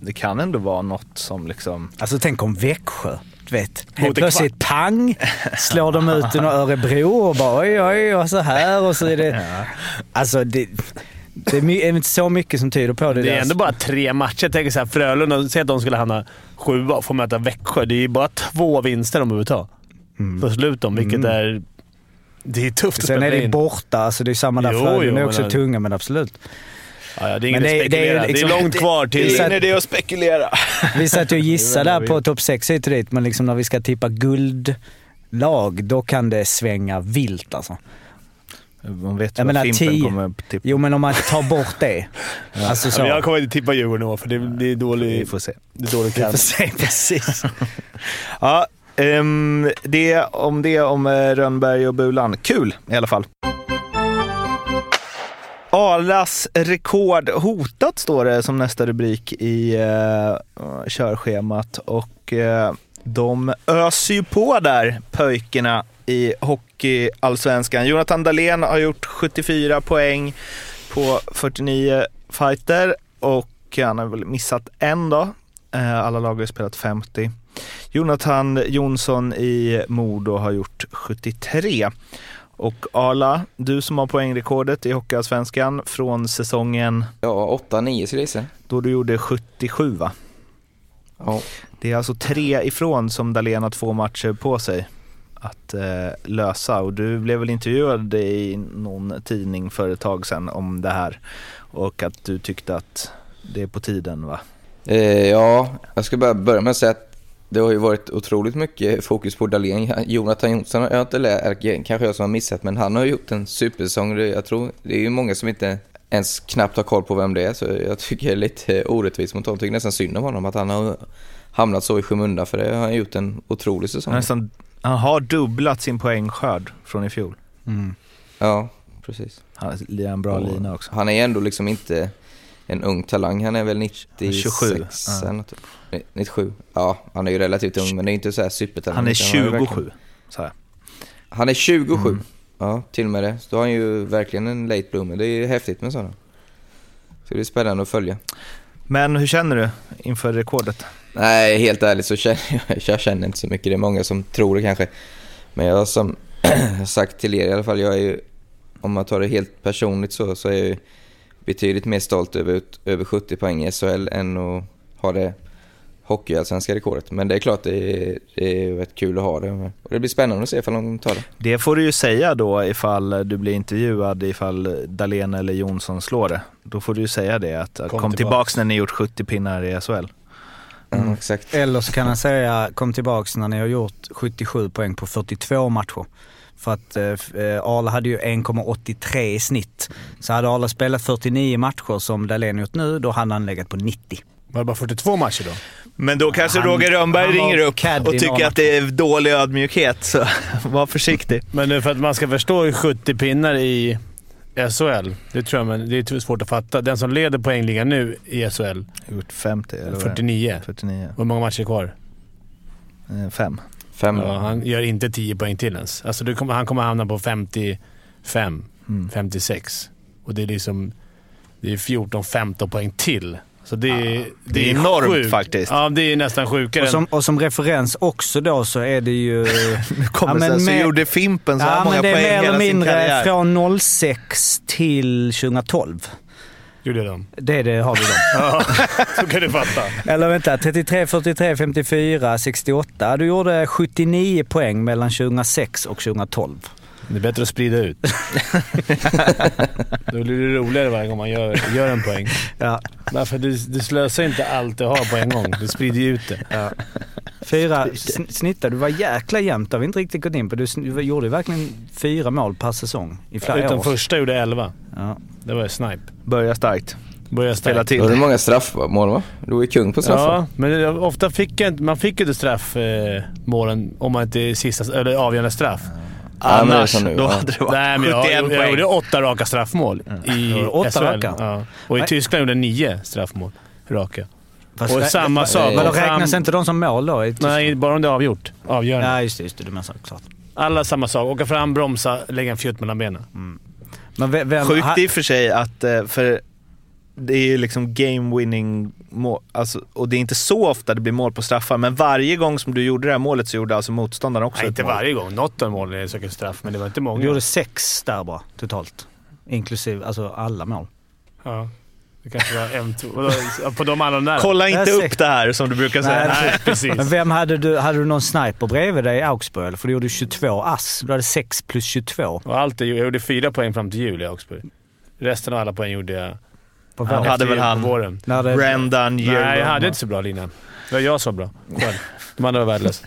det kan ändå vara något som liksom... Alltså tänk om Växjö, du vet. Helt plötsligt pang, slår de ut i Örebro och bara oj och så här och så är det... Alltså det är inte så mycket som tyder på det. Det är ändå bara 3 matcher. Jag tänker så här, Frölunda, säg att de skulle hamna 7 och få möta Växjö. Det är ju bara 2 vinster de behöver ta. För slut dem, vilket är... Det är tufft. Sen är det borta, alltså det är samma där Frölunda är också tunga, men absolut... Ja, det är inget att spekulera. Det är långt kvar till. Sen är det att spekulera. Vi satt och gissade där på topp 6 hit och dit, men liksom när vi ska tippa guldlag, då kan det svänga vilt alltså. Man vet vad Fimpen kommer tippa. Jo, men om man tar bort det. Ja. Alltså, så. Ja, jag kommer inte tippa Djurgården nu, för det är dålig. Vi får se. Det är dålig kan. Precis. Ja, det om Rönnberg och Bulan. Kul i alla fall. Arlas rekord hotat står det som nästa rubrik i körschemat. Och de öser ju på där, pöjkerna i hockeyallsvenskan. Jonathan Dahlén har gjort 74 poäng på 49 fighter och han har väl missat en då. Alla lag har spelat 50. Jonathan Jonsson i Modo har gjort 73. Och Arla, du som har poängrekordet i hockeyallsvenskan från säsongen... Ja, 8-9 skulle jag säga. Då du gjorde 77, va? Ja. Det är alltså 3 ifrån som Dahlén har 2 matcher på sig att lösa. Och du blev väl intervjuad i någon tidning för ett tag sedan om det här. Och att du tyckte att det är på tiden, va? Ja, jag ska bara börja med att säga att det har ju varit otroligt mycket fokus på Dahlén. Jonathan Jonsson har inte kanske jag som har missat, men han har gjort en supersäsong. Jag tror det är ju många som inte ens knappt har koll på vem det är, så jag tycker det är lite orättvist mot honom. Tycker nästan synd om honom att han har hamnat så i skymundan, för det har han gjort en otrolig säsong. Han har dubblat sin poängskörd från i fjol. Mm. Ja, precis. Han är en bra lina också. Han är ändå liksom inte en ung talang, han är väl 96 eller något. 97. Ja, han är ju relativt ung, men det är inte så här supertalang. Han är 27 så här. Han är 27. Mm. Ja, till och med det. Så då har han ju verkligen en late bloomer. Det är häftigt med sådana. Så det är spännande att följa. Men hur känner du inför rekordet? Nej, helt ärligt så känner jag inte så mycket. Det är många som tror det kanske. Men jag har som sagt till er i alla fall, jag är ju, om man tar det helt personligt så är jag ju betydligt mer stolt över 70 poäng i SHL än att ha det hockeyallsvenska rekordet. Men det är klart det är ju rätt kul att ha det. Och det blir spännande att se ifall någon tar det. Det får du ju säga då ifall du blir intervjuad, ifall Dahlén eller Jonsson slår det. Då får du ju säga det, att kom tillbaks när ni gjort 70 pinnar i SHL. Mm, exakt. Eller så kan han säga kom tillbaks när ni har gjort 77 poäng på 42 matcher. För att Arla hade ju 1,83 i snitt. Så hade Arla spelat 49 matcher som Dahlén gjort nu, då hade han legat på 90. Var det bara 42 matcher då? Men då kanske Roger Rönnberg ringer upp och tycker att det är dålig ödmjukhet. Så var försiktig. Men för att man ska förstå 70 pinnar i SHL, det tror jag, men det är svårt att fatta. Den som leder poängligan nu i SHL har gjort 50 eller 49. Hur många matcher är kvar? 5. Ja, han gör inte 10 poäng till ens. Alltså han kommer hamna på 55, 56. Och det är liksom, det är 14-15 poäng till. Så det är enormt faktiskt. Ja, det är nästan sjukare. Och som referens också då, så är det ju... gjorde Fimpen så här många poäng hela sin karriär. Det är mer eller mindre från 06 till 2012. Gjorde de? Det har vi dem. Ja, så kan du fatta. Eller vänta, 33, 43, 54, 68. Du gjorde 79 poäng mellan 2006 och 2012. Det är bättre att sprida ut. Då blir det roligare varje gång man gör en poäng. Ja. Därför du slösar inte allt du har på en gång. Du sprider ju ut det. Ja. 4 snittar. Du var jäkla jämnt. Har vi inte riktigt gått in på. Du gjorde verkligen 4 mål per säsong i flera år. Första gjorde 11. Ja. Det var ju snipe. Börja starkt. Börja spela till. Det var många straffmål, va? Du var ju kung på straffar. Ja, men ofta fick man inte straffmålen om man inte avgörande straff. Annars, ja, då hade det varit 71 poäng. Jag gjorde 8 raka straffmål i 8 raka. Ja. Och i Tyskland gjorde 9 straffmål raka. Fast och samma sak. Men då räknas inte de som mål då? Nej, bara om det är avgjort. Avgörande. Nej, just det. Du menar så, klart. Alla samma sak. Åka fram, bromsa, lägga en fjutt mellan benen. Mm. Men sjukt i för sig att... För det är ju liksom game-winning mål, alltså, och det är inte så ofta det blir mål på straffar, men varje gång som du gjorde det här målet så gjorde alltså motståndaren också. Nej, inte mål. Varje gång. Något av mål är säkert straff, men det var inte många. Du gjorde 6 där bara, totalt. Inklusive alltså alla mål. Ja, det kanske var en, två. På de alla där. Kolla inte upp det här som du brukar säga. Nej, precis. Men vem hade du någon sniper bredvid dig i Augsburg? Eller? För du gjorde 22 ass. Du hade 6 plus 22. Och allt, jag gjorde 4 poäng fram till jul i Augsburg. Resten av alla poäng gjorde jag. Han hade väl han våren. Brandon. Nej, jag hade inte så bra lina. Det var jag så bra. De andra var värdelös.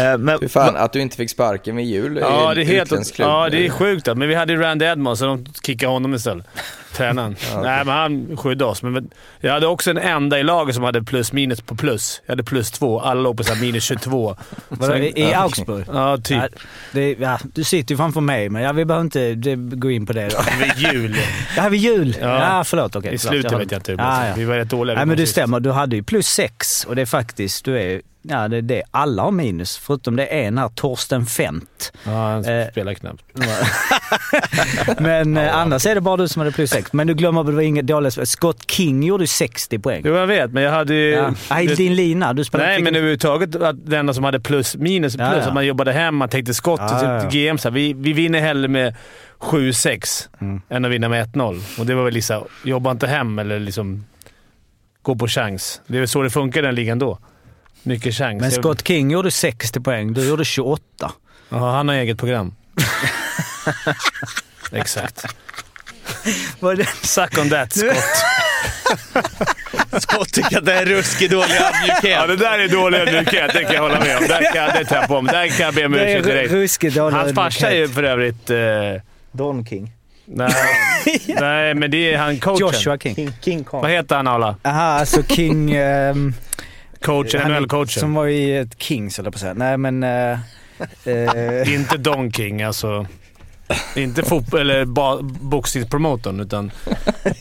Men hur fan att du inte fick sparken med jul. Ja, det är helt, ja, det är sjukt att, men vi hade Randy Edmonds så de kickade honom istället. Tränaren. Ja, okay. Nej, men han skyddade oss, men jag hade också en enda i laget som hade plus minus på plus. Jag hade plus 2, alla låg på så här minus 22. Var i Augsburg? Ja, typ. Ja, det, ja, du sitter ju framför mig, men jag vill bara inte gå in på det då. Vid jul. Det här vid jul. Ja, ja, förlåt, okej. I slutet vet jag inte. Ja, ja. Vi var rätt dåliga. Nej, men det stämmer. Du hade ju plus 6 och det är faktiskt, du är, ja, det är det. Alla har minus, förutom det är en här Torsten Fent. Ja, han spelar knappt. Men ja, annars är det bara du som hade plus 6. Men du glömmer att det var inget dåligt. Scott King gjorde 60 poäng. Jo, jag vet, men jag hade ju... Ja. Aj, din lina. Du spelade. Nej, men överhuvudtaget att den enda som hade plus, minus, plus. Ja, ja. Att man jobbade hem, man tänkte skott, ja, GM. Så här, vi vinner hellre med 7-6 än att vinna med 1-0. Och det var väl liksom, jobba inte hem eller liksom gå på chans. Det är väl så det funkar den ligan då. Mycket chans. Men Scott King gjorde 60 poäng. Du gjorde 28. Ja, han har eget program. Exakt. Suck on that, Scott. Scott tycker att det är ruskigt dålig avmjukhet. Ja, det där är dålig avmjukhet. Det kan jag hålla med om. Det kan jag ta på om. Det kan jag be om ursäkt direkt. Hans farsa är ju för övrigt... Don King. Nej, nej, men det är han coachen. Joshua King. Vad heter han, Alla? Aha, alltså King... coach, NHL-coachen. Som var i ett Kings, eller på så här. Nej, men... inte Don King, alltså... Inte eller boxningspromotorn, utan...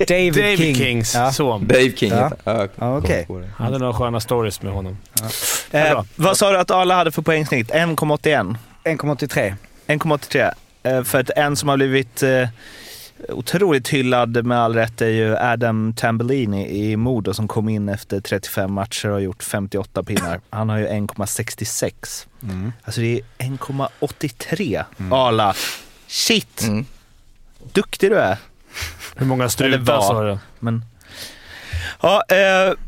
David King. Kings, ja. Son. Dave King. Ja. Ja, okej. Okay. Han hade några sköna stories med honom. Ja. Vad sa du att alla hade för poängsnitt? 1,81? 1,83. 1,83. För att en som har blivit... otroligt hyllad med all rätt är ju Adam Tambellini i Modo som kom in efter 35 matcher och har gjort 58 pinnar. Han har ju 1,66. Mm. Alltså det är 1,83. Mm. Ala. Shit. Mm. Duktig du är. Hur många strutar sa du? Men... Ja,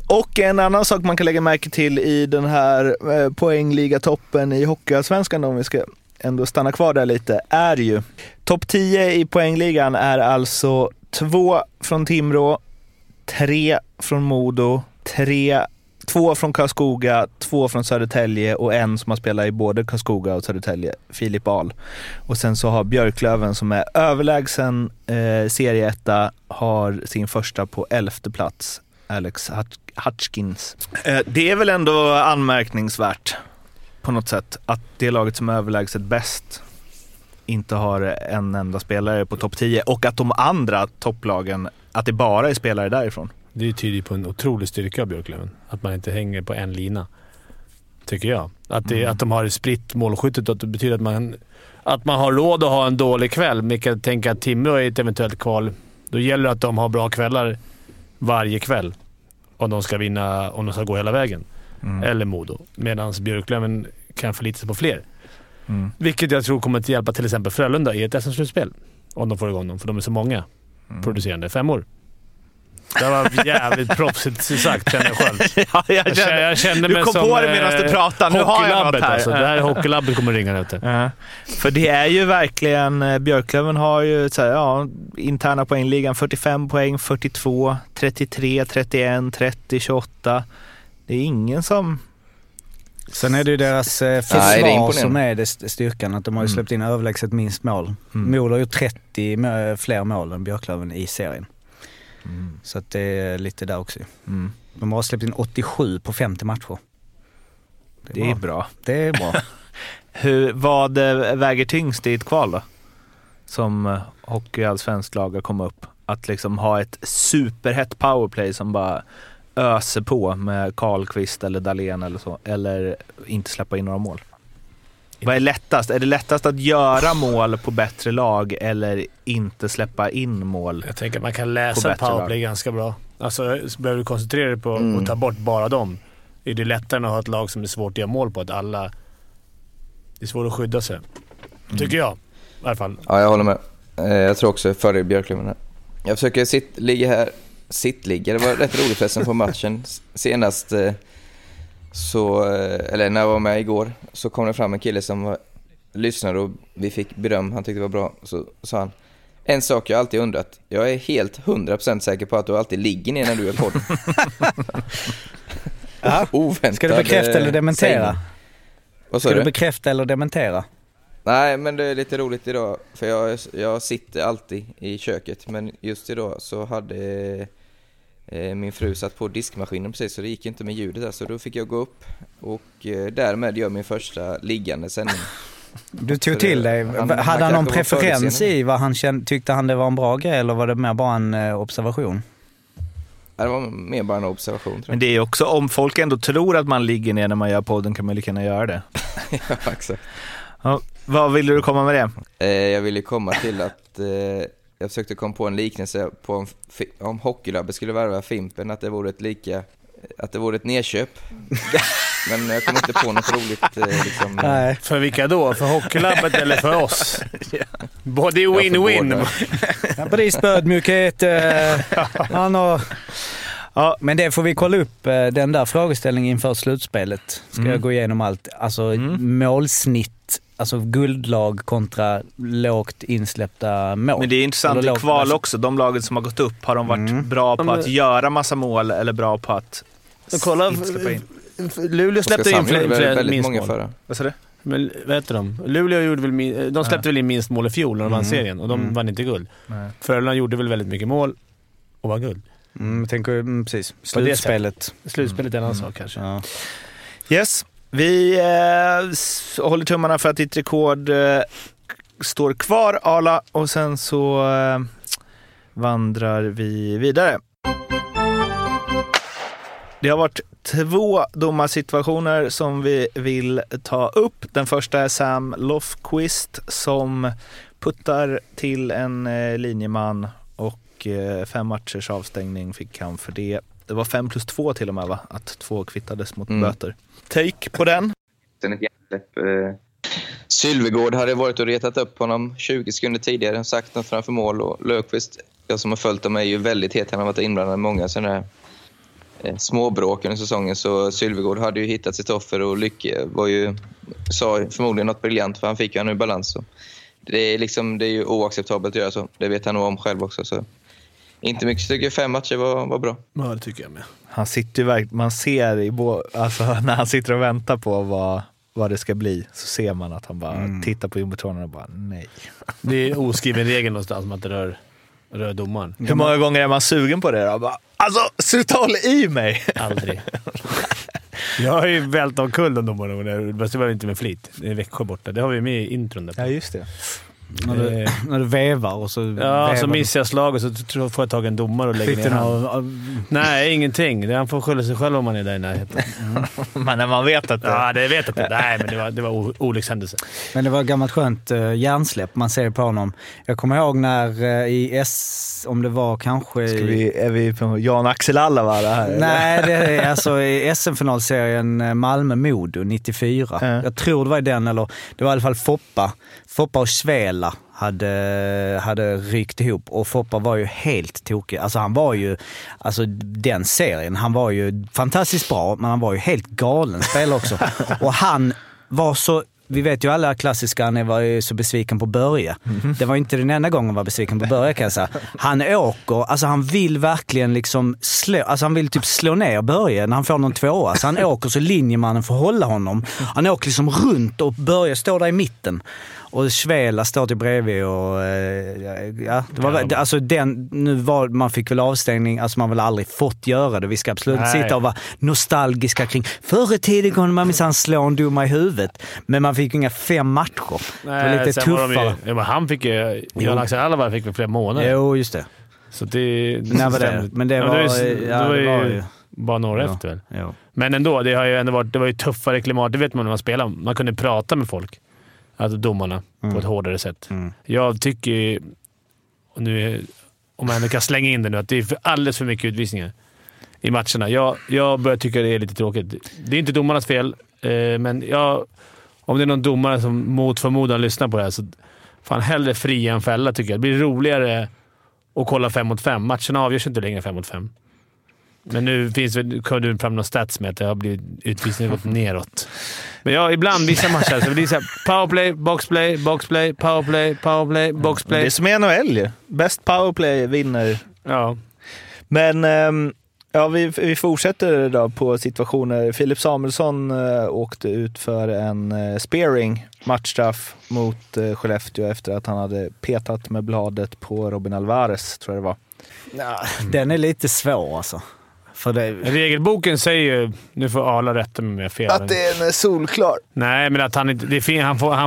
och en annan sak man kan lägga märke till i den här poängliga-toppen i Hockeyallsvenskan, om vi ska ändå stanna kvar där lite, är ju topp 10 i poängligan är alltså 2 från Timrå, 3 från Modo, 2 från Karlskoga, 2 från Södertälje och en som har spelat i både Karlskoga och Södertälje, Filip Ahl. Och sen så har Björklöven som är överlägsen serieetta, har sin första på 11:e plats, Alex Hutchkins. Det är väl ändå anmärkningsvärt på något sätt att det laget som är överlägset bäst inte har en enda spelare på topp 10 och att de andra topplagen, att det bara är spelare därifrån. Det tyder på en otrolig styrka av Björklöven, att man inte hänger på en lina, tycker jag. Att, att de har spritt målskyttet, att det betyder att man har råd att ha en dålig kväll. Man kan tänka att Timrå är ett eventuellt kval. Då gäller det att de har bra kvällar varje kväll om de ska vinna, om de ska gå hela vägen. Mm. Eller Modo. Medan Björklöven kan förlita sig på fler. Mm. Vilket jag tror kommer att hjälpa till exempel Frölunda i ett SM-slutspel. Om de får igång dem. För de är så många producerande femmor. Det var jävligt proffsigt sagt, känner jag själv. Ja, jag kände mig som... Du kom på det medan du pratade. Nu har jag något här. Alltså. Det här hockeylabbet kommer ringa efter. För det är ju verkligen... Björklöven har ju så här, ja, interna poängligan 45 poäng, 42, 33, 31, 30, 28... Det är ingen som... Sen är det ju deras försvar som är det styrkan. Att de har ju släppt in överlägset minst mål. Mm. Modo har ju 30 fler mål än Björklöven i serien. Mm. Så att det är lite där också. Mm. De har släppt in 87 på 50 matcher. Det är bra. Det är bra. Vad väger tyngst i ett kval då? Som hockeyallsvensk lag har kommit upp. Att liksom ha ett superhett powerplay som bara... öser på med Karlqvist eller Dahlén eller så, eller inte släppa in några mål. Vad är lättast? Är det lättast att göra mål på bättre lag eller inte släppa in mål? Jag tänker att man kan läsa powerplay ganska bra. Alltså behöver du koncentrera dig på att ta bort bara dem. Är det lättare än att ha ett lag som är svårt att göra mål på, att alla är svårt att skydda sig. Tycker jag i alla fall. Ja, jag håller med. Jag tror också före Björklöven här. Jag försöker ligga här. Det var rätt roligt förresten på matchen senast, så, eller när jag var med igår, så kom det fram en kille som lyssnade och vi fick beröm, han tyckte det var bra. Så sa han, en sak jag alltid undrat, jag är helt 100% säker på att du alltid ligger ner när du är på. Ska du bekräfta eller dementera? Ska du bekräfta eller dementera? Nej, men det är lite roligt idag. För jag sitter alltid i köket. Men just idag så hade min fru satt på diskmaskinen precis. Så det gick inte med ljudet där. Så då fick jag gå upp. Och därmed gör min första liggande sändning. Du tog till dig. Hade han någon preferens i vad han kände? Tyckte han det var en bra grej? Eller var det mer bara en observation? Det var mer bara en observation, tror jag. Men det är också, om folk ändå tror att man ligger ner när man gör podden, kan man lika gärna göra det. Ja, exakt. Ja, vad ville du komma med det? Jag ville komma till att jag försökte komma på en liknelse på om Hockeylabbet skulle värva Fimpen, att det vore ett nedköp. Men jag kommer inte på något roligt liksom. Nej. För vilka då? För Hockeylabbet eller för oss? Ja. Både win-win. Ja, precis, bödmjukhet. Ja, men det får vi kolla upp, den där frågeställningen inför slutspelet. Ska jag gå igenom allt? Alltså målsnitt, alltså guldlag kontra lågt insläppta mål. Men det är intressant i kval också. De lagen som har gått upp, har de varit bra på att göra massa mål eller bra på att kolla, inte släppa in? Luleå släppte in väldigt många förra. Vad sa du? Men vad heter de? Luleå gjorde väl, de släppte väl in minst mål i fjol när de vann serien, och de vann inte guld. Frölunda gjorde väl väldigt mycket mål och vann guld. Jag tänker precis. Slutspelet är en annan sak kanske. Ja. Yes, vi håller tummarna för att ditt rekord står kvar, Arla, och sen så vandrar vi vidare. Det har varit 2 domarsituationer som vi vill ta upp. Den första är Sam Lofquist som puttar till en linjeman, och 5 matchers avstängning fick han för det. Det var 5+2 till och med, va? Att 2 kvittades mot böter. Take på den. Sen ett hjärtsläpp. Sylvegård hade varit och retat upp honom 20 sekunder tidigare, sagt något framför mål, och Lofquist, jag som har följt dem, är ju väldigt het. Han har varit inblandad i många sådana här småbråk under säsongen, så Sylvegård hade ju hittat sitt offer, och Lycke var ju, sa förmodligen något briljant, för han fick ju en ny balans. Så det är liksom, det är ju oacceptabelt att göra så. Det vet han nog om själv också, så inte mycket. Tycker 5 matcher var bra. Ja, det tycker jag med. Han sitter ju verkligen, man ser i alltså när han sitter och väntar på vad det ska bli, så ser man att han bara tittar på jumbotronen och bara nej. Det är oskriven regel någonstans att man inte rör domaren. Hur många gånger är man sugen på det då? Bara, alltså, sluta hålla i mig! Aldrig. Jag har ju vält av kullen domaren. Fast det var inte med flit. Det är Växjö borta. Det har vi med i intron där. Ja, just det. När du vevar och så... Ja, vevar. Så missar jag slag och så får jag tag en domare och lägger ner. Nej, ingenting. Han får skylla sig själv om man är där i närheten. Men när man vet att det... Ja, det vet att det. Nej, men det var olyckshändelse. Men det var gammalt skönt hjärnsläpp. Man ser på honom. Jag kommer ihåg när i S... Om det var kanske... Är vi på Jan Axel Alla, va? Det här, nej, det är alltså i SM-finalserien Malmö Modo 94. Jag tror det var den, eller... Det var i alla fall Foppa och Svela hade ryckt ihop, och Foppa var ju helt tokig. Alltså han var ju, alltså den serien, han var ju fantastiskt bra, men han var ju helt galen spelare också. Och han var så, vi vet ju alla klassiska, han var ju så besviken på Börje. Det var inte den enda gången han var besviken på Börje, kan jag säga. Han åker, alltså han vill verkligen liksom slå, alltså han vill typ slå ner Börje när han får någon 2. Så han åker så linjemannen får hålla honom. Han åker liksom runt och Börje står där i mitten. Och Svela står till bredvid, och ja, det var, alltså den, nu var, man fick väl avstängning, alltså man väl aldrig fått göra det. Vi ska absolut sitta och vara nostalgiska kring förr i tiden kunde man minsann slå en dumma i huvudet, men man fick ju inga 5 matcher. Nej, det var lite tuffare. Men han fick ju, Jan Axel Alvar fick väl flera månader. Jo, just det. Så det, nej, det, men det var, ja, det var ju bara några efter väl. Ja. Men ändå, det har ju ändå varit, det var ju tuffare klimat, det vet man när man spelar. Man kunde prata med folk. Alltså domarna på ett hårdare sätt. Jag tycker ju, och nu, om man ändå kan slänga in det nu, att det är alldeles för mycket utvisningar i matcherna. Jag börjar tycka det är lite tråkigt. Det är inte domarnas fel, men jag, om det är någon domare som mot förmodan lyssnar på det här, så fan hellre fria än fälla, tycker jag. Det blir roligare att kolla 5 mot 5. Matcherna avgörs inte längre 5 mot 5. Men nu kom du fram någon stats med att det har blivit utvisning gått neråt. Men ja, ibland vissa matcher så det är så här, powerplay, boxplay, boxplay, powerplay, powerplay, boxplay. Det är som i NHL ju. Bäst powerplay vinner. Ja. Men Ja, vi fortsätter då på situationer. Filip Samuelsson åkte ut för en spearing, matchstraff mot Skellefteå efter att han hade petat med bladet på Robin Alvarez, tror jag det var. Ja, den är lite svår alltså. För det... Regelboken säger ju, nu får alla rätta mig om jag fel, att det är en solklar. Nej, men att han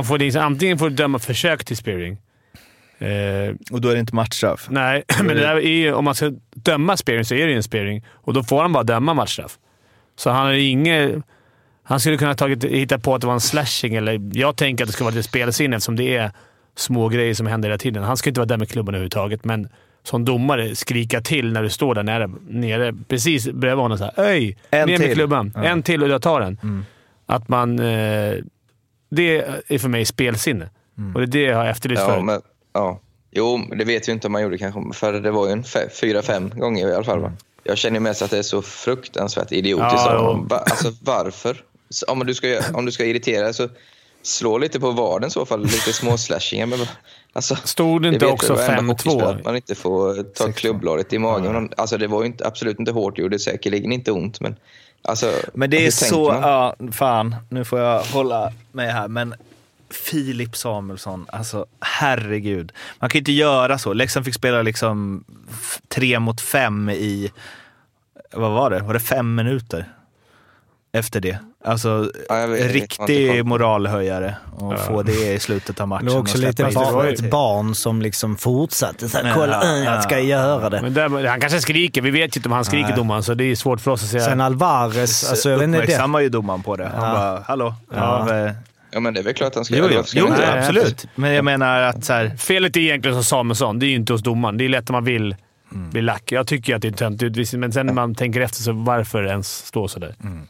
får antingen får döma försök till spearing. Och då är det inte matchstraff. Nej, men det där är ju, om man ska döma spearing så är det ju en spearing. Och då får han bara döma matchstraff. Så han har inget... Han skulle kunna hitta på att det var en slashing, eller jag tänker att det skulle vara ett spelsinne eftersom det är små grejer som händer hela tiden. Han skulle inte vara där med klubben överhuvudtaget, men som domare skrika till när du står där nere precis bredvid honom så här, öj, ner med klubban. Ja. En till och jag tar den. Mm. Att man... det är för mig spelsinne. Mm. Och det är det jag har efterlyst för. Men... Ja, jo, det vet ju inte om man gjorde kanske, för det var ju en 4-5 gånger i alla fall, va? Jag känner mest att det är så fruktansvärt idiotiskt. Ja, alltså varför? Om du ska irritera så slå lite på varden i så fall, lite små slashingar. Men, alltså, stod det inte också 5-2? Man inte får ta klubbladet i magen. Mm. Alltså det var ju inte, absolut inte hårt, det gjorde säkerligen inte ont, men alltså, men det är så, ja, fan, nu får jag hålla mig här, men Filip Samuelsson, alltså herregud. Man kan inte göra så. Leksand fick spela liksom 3-5 i, vad var det? Var det 5 minuter efter det? Alltså ja, riktig moralhöjare och få det i slutet av matchen. Det var också lite barn som liksom fortsatte så här, kolla, jag ska göra det. Men där, han kanske skriker, vi vet ju inte om han skriker domaren, så det är svårt för oss att säga. Sen Alvarez, alltså uppmärksammar ju domaren på det. Han bara, hallå? Ja, men det är väl klart att han ska göra det. Jo, nej, absolut. Men jag menar att så här... Felet är egentligen som Samuelsson. Det är ju inte hos domaren. Det är lätt att man vill bli lack. Jag tycker att det är töntigt. Men sen när man tänker efter, så varför ens stå så där? Mm.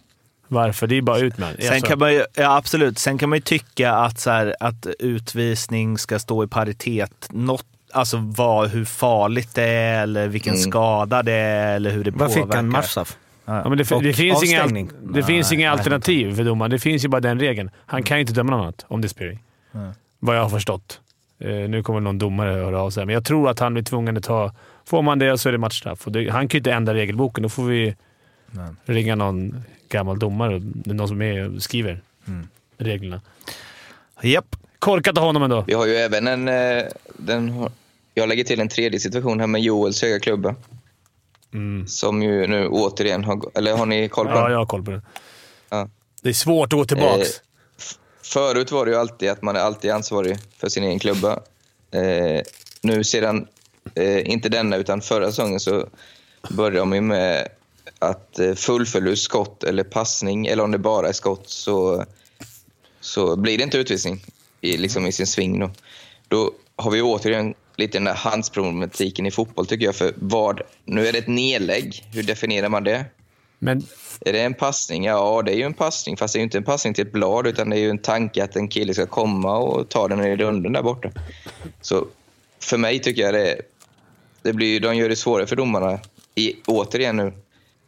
Varför? Det är bara ut med. Sen kan man ju, ja, absolut. Sen kan man ju tycka att, så här, att utvisning ska stå i paritet. Något, alltså vad, hur farligt det är eller vilken skada det är eller hur det påverkar. Vad fick han matchstraff? Ja, men det finns inga alternativ för domaren. Det finns ju bara den regeln. Han kan ju inte döma något annat om det är spearing. Vad jag har förstått. Nu kommer någon domare höra av sig. Men jag tror att han blir tvungen att ta... Får man det så är det matchstraff. Han kan ju inte ändra regelboken. Då får vi ringa någon gammal domare. Någon som skriver reglerna. Japp. Korkat av honom ändå. Vi har ju även jag lägger till en tredje situation här med Joels höga klubba. Mm. Som ju nu återigen har ni koll på den? Ja, jag har koll på den. Ja. Det är svårt att gå tillbaks. Förut var det ju alltid att man är alltid ansvarig för sin egen klubba. Nu sedan inte denna utan förra säsongen så började de ju med att fullfölja skott eller passning, eller om det bara är skott så blir det inte utvisning i sin sving då. Då har vi återigen lite den där handsproblematiken i fotboll, tycker jag. För vad, nu är det ett nedlägg. Hur definierar man det? Men... Är det en passning? Ja, det är ju en passning. Fast det är ju inte en passning till ett blad, utan det är ju en tanke att en kille ska komma och ta den i runden där borta. Så för mig tycker jag de gör det svårare för domarna återigen nu.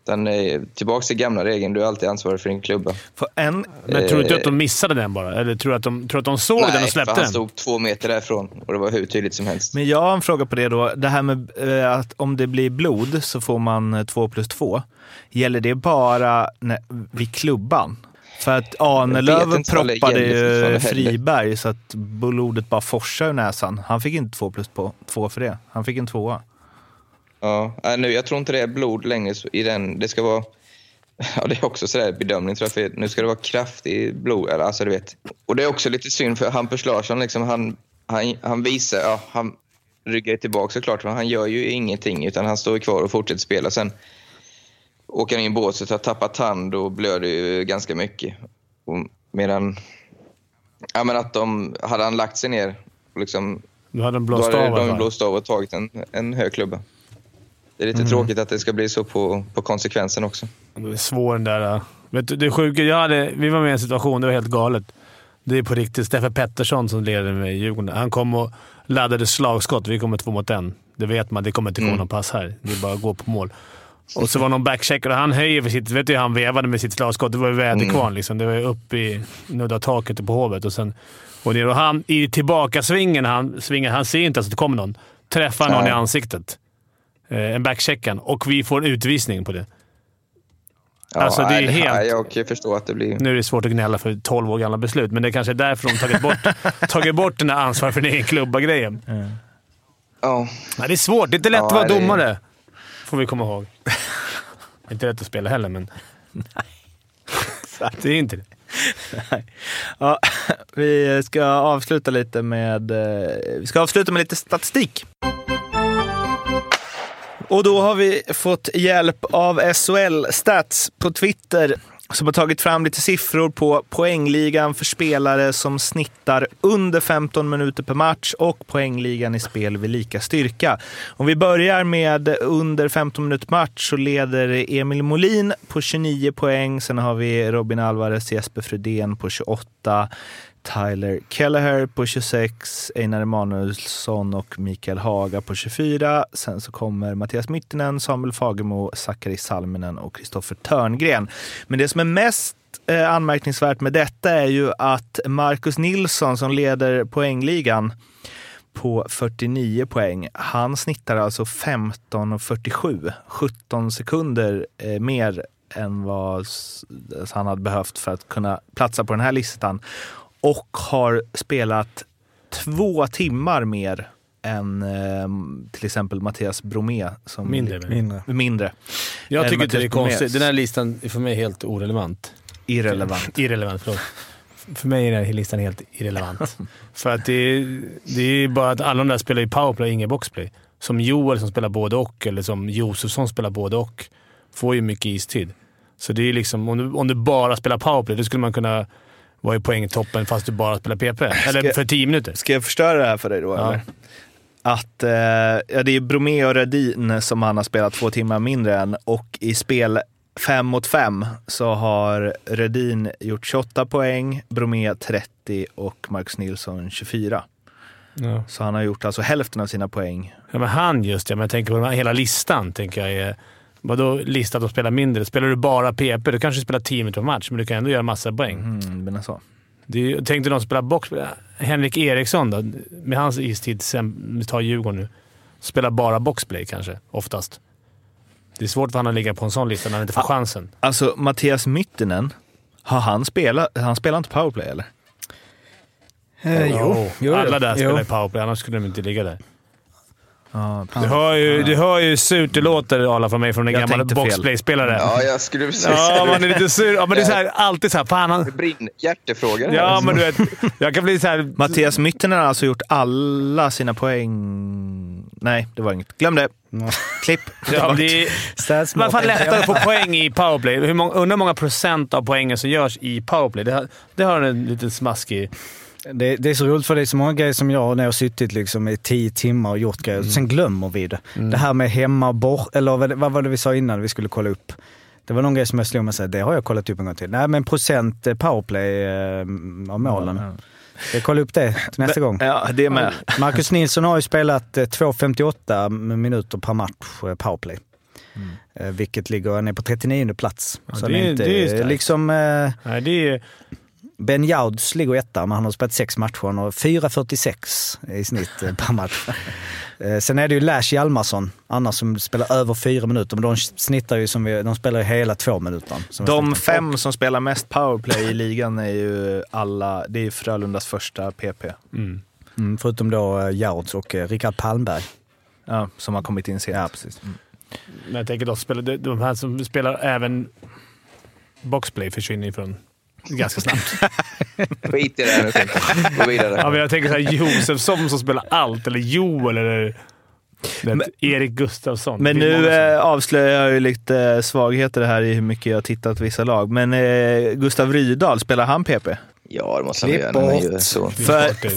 Utan, tillbaka till gamla regeln, du är alltid ansvarig för din klubba. Men tror du inte att de missade den bara? Eller tror att de såg den och släppte den? Nej, han stod 2 meter därifrån och det var hur tydligt som helst. Men jag har en fråga på det då. Det här med att om det blir blod så får man 2+2. Gäller det bara vid klubban? För att Ahnelöven proppade ju Friberg så att blodet bara forsade ur näsan. Han fick inte 2+2 för det. Han fick en 2. Ja, nu jag tror inte det är blod längre i den. Det ska vara, ja, det är också så där bedömning, tror jag, för nu ska det vara kraftig blod, alltså du vet. Och det är också lite synd för Hampus Larsson liksom, han visar, ja, han ryggar tillbaka såklart, men han gör ju ingenting utan han står kvar och fortsätter spela. Sen åker han in i båset, har tappat hand och blöder ju ganska mycket. Och medan, ja, men att de hade han lagt sig ner och liksom, då hade de blåst av och tagit en hög klubba. Det är lite tråkigt att det ska bli så på konsekvensen också. Det är svår den där. Vet du, det är sjukt. Vi var med i en situation, det var helt galet. Det är på riktigt. Stefan Pettersson som leder med Djurgården. Han kom och laddade slagskott. Vi kommer 2-1. Det vet man, det kommer inte gå någon pass här. Det är bara att gå på mål. Och så var någon backchecker och han höjer för sitt... Vet du, han vevade med sitt slagskott. Det var ju väderkvarn liksom. Det var ju upp i nudda taket på hovet. Och han i tillbakasvingen, han ser inte att det kommer någon. Träffar någon i ansiktet. En backcheckan. Och vi får en utvisning på det. Ja, alltså, det är helt... Jag förstår att det blir... Nu är det svårt att gnälla för 12 år gamla beslut, men det är kanske är därför de tagit bort den här ansvaret för den egen klubba-grejen. Mm. Ja. Nej, det är svårt. Det är inte lätt att vara domare. Får vi komma ihåg. Inte lätt att spela heller, men... Nej. Det är inte det. Nej. Ja, vi ska avsluta med lite statistik. Och då har vi fått hjälp av SHL Stats på Twitter som har tagit fram lite siffror på poängligan för spelare som snittar under 15 minuter per match och poängligan i spel vid lika styrka. Om vi börjar med under 15 minuter match så leder Emil Molin på 29 poäng. Sen har vi Robin Alvarez, Jesper Fredén på 28, Tyler Kelleher på 26, Einar Emanuelsson och Mikael Haga på 24. Sen så kommer Mattias Myttynen, Samuel Fagemo, Sakari Salminen och Kristoffer Törngren. Men det som är mest anmärkningsvärt med detta är ju att Marcus Nilsson som leder poängligan på 49 poäng, han snittar alltså 15,47, 17 sekunder mer än vad han hade behövt för att kunna platsa på den här listan. Och har spelat 2 timmar mer än till exempel Mattias Bromé. Som mindre. Jag tycker inte det är konstigt. Den här listan är för mig helt irrelevant. Irrelevant, förlåt. För mig är den här listan helt irrelevant. För att det är bara att alla de där spelar i powerplay och ingen boxplay. Som Joel som spelar både och, eller som Josefsson spelar både och, får ju mycket istid. Så det är liksom, om du bara spelar powerplay, då skulle man kunna... Vad är poängtoppen fast du bara spelar PP? Eller för 10 minuter? Ska jag förstöra det här för dig då? Ja. Eller? Att det är Bromé och Radin som han har spelat 2 timmar mindre än. Och i spel 5 mot 5 så har Radin gjort 28 poäng, Bromé 30 och Marcus Nilsson 24. Ja. Så han har gjort alltså hälften av sina poäng. Ja, men han just det. Men jag tänker på den här hela listan, tänker jag är... Vadå listat att de spelar mindre? Spelar du bara PP, du kanske spelar 10 minuter på match, men du kan ändå göra massa poäng. Men alltså. Tänkte någon spela box? Henrik Eriksson då, med hans istid, sen tar Djurgården nu, spelar bara boxplay kanske, oftast. Det är svårt för han att ligga på en sån lista när han inte får chansen. Alltså, Mattias Myttynen, har han spelat? Han spelar inte powerplay, eller? Jo. Alla där spelar powerplay, annars skulle de inte ligga där. Ah, du hör ju surt det låter alla från mig från den gamla boxplay-spelaren. Ja, jag skulle precis. Ja, man är lite sur. Ja, men det är så här, alltid så här fan han brinner hjärtefrågor. Ja, men du vet jag kan bli så här. Mattias Myttynen har alltså gjort alla sina poäng. Nej, det var inget. Glöm det. Klipp. Ja, det är varför lättare att få poäng i powerplay. Hur många procent av poängen som görs i powerplay? Det har en liten smaskig. Det är så roligt för det är så många grejer som jag när jag har suttit liksom i 10 timmar och gjort grejer. Sen glömmer vi det. Det här med hemma, bort, eller vad var det vi sa innan vi skulle kolla upp? Det var någon grej som jag slog mig och sa, det har jag kollat upp en gång till. Nej, men procent powerplay av målen. Ja. Jag kollar upp det nästa gång. Ja, det är med. Marcus Nilsson har ju spelat 2,58 minuter per match powerplay. Vilket ligger ner på 39 plats. Ja, så det är liksom... Nej, det är... Ben Jauds ligger etta, men han har spelat 6 matcher och 4,46 i snitt per match. Sen är det ju Lash Hjalmarsson, annars som spelar över 4 minuter, men de snittar ju som de spelar ju hela 2 minuter. De 5 som spelar mest powerplay i ligan är ju alla, det är Frölundas första PP. Förutom då Jauds och Rickard Palmberg. Ja, som har kommit in sen. Ja, precis. Men jag tänker då, de här som spelar även boxplay försvinner ifrån ganska snabbt. Skit i det här nu. Gå vidare. Ja, men jag tänker så här, Josefsson som spelar allt, eller Joel, eller Erik Gustafsson. Men nu avslöjar jag ju lite svagheter här i hur mycket jag har tittat vissa lag. Men Gustav Rydahl, spelar han PP? Ja, det måste han göra. Så.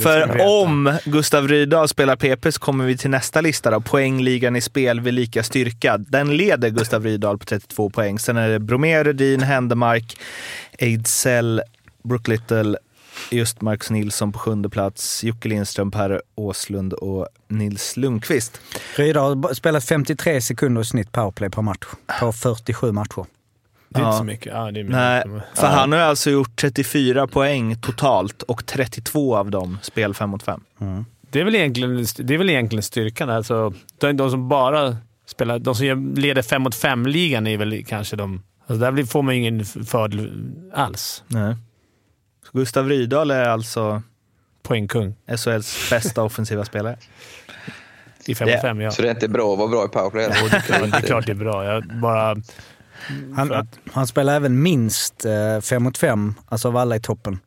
För om Gustav Rydahl spelar PP så kommer vi till nästa lista då. Poängligan i spel vid lika styrka. Den leder Gustav Rydahl på 32 poäng. Sen är det Bromé, Rödin, Händemark, Ejdsell, Brook Little, just Marcus Nilsson på 7:e plats, Jocke Lindström, Per Åslund och Nils Lundqvist. Rydahl spelar 53 sekunder i snitt powerplay per match på 47 matcher. Det är inte så mycket. Ja, det är mycket. Nej, för han har alltså gjort 34 poäng totalt och 32 av dem spel 5 mot 5. Mm. Det är väl egentligen styrkan där. Alltså, de som bara spelar, de som leder 5 mot 5-ligan är väl kanske de Alltså där får man ju ingen fördel alls. Nej. Gustav Rydahl är alltså poängkung. SHLs bästa offensiva spelare. I 5-5, ja. Så det är inte bra att vara bra i powerplay? Det är klart det är bra. Jag bara... Han spelar även minst 5 mot 5, alltså av alla i toppen.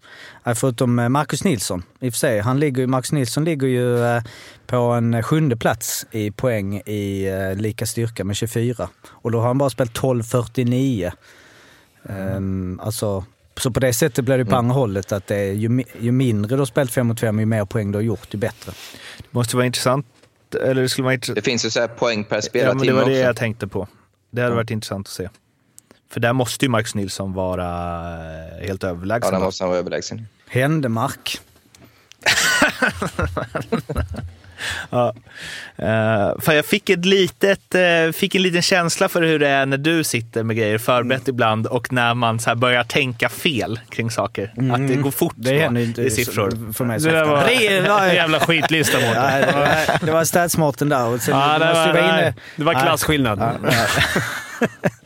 Förutom Marcus Nilsson i och för sig. Marcus Nilsson ligger ju på en 7:e plats i poäng i lika styrka med 24. Och då har han bara spelat 12:49. Alltså, så på det sättet blir det på andra hållet att det är ju mindre du har spelat 5 mot 5, ju mer poäng du har gjort, ju bättre. Det måste vara intressant. Eller det, skulle vara intressant. Det finns ju så här poäng per spelare. Ja, men det var det också jag tänkte på. Det hade varit intressant att se. För där måste ju Marcus Nilsson vara helt överlägsen. Ja, där måste han vara överlägsen. Händemark. Ja. För jag fick en liten känsla för hur det är när du sitter med grejer förberett ibland och när man så här börjar tänka fel kring saker. Att det går fort. Det är inte siffror för mig. Det var en jävla skitlista mot. Ja, det var statsmaten där. Och sen det var klassskillnad.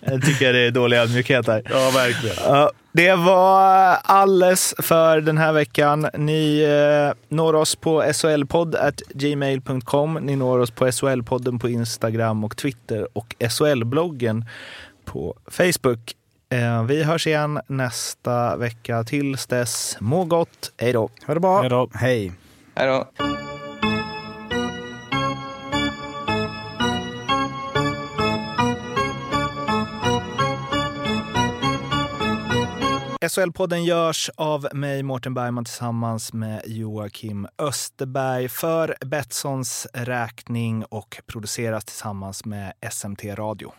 Jag tycker det är dålig ödmjukhet här. Ja, verkligen. Det var alles för den här veckan. Ni når oss på solpodd@gmail.com. Ni når oss på solpodden på Instagram och Twitter och solbloggen på Facebook. Vi hörs igen nästa vecka. Tills dess, må gott. Hej då. Ha det bra. Hej då. Hej. Hej då. SHL-podden görs av mig, Mårten Bergman, tillsammans med Joakim Österberg för Betssons räkning och produceras tillsammans med SMT Radio.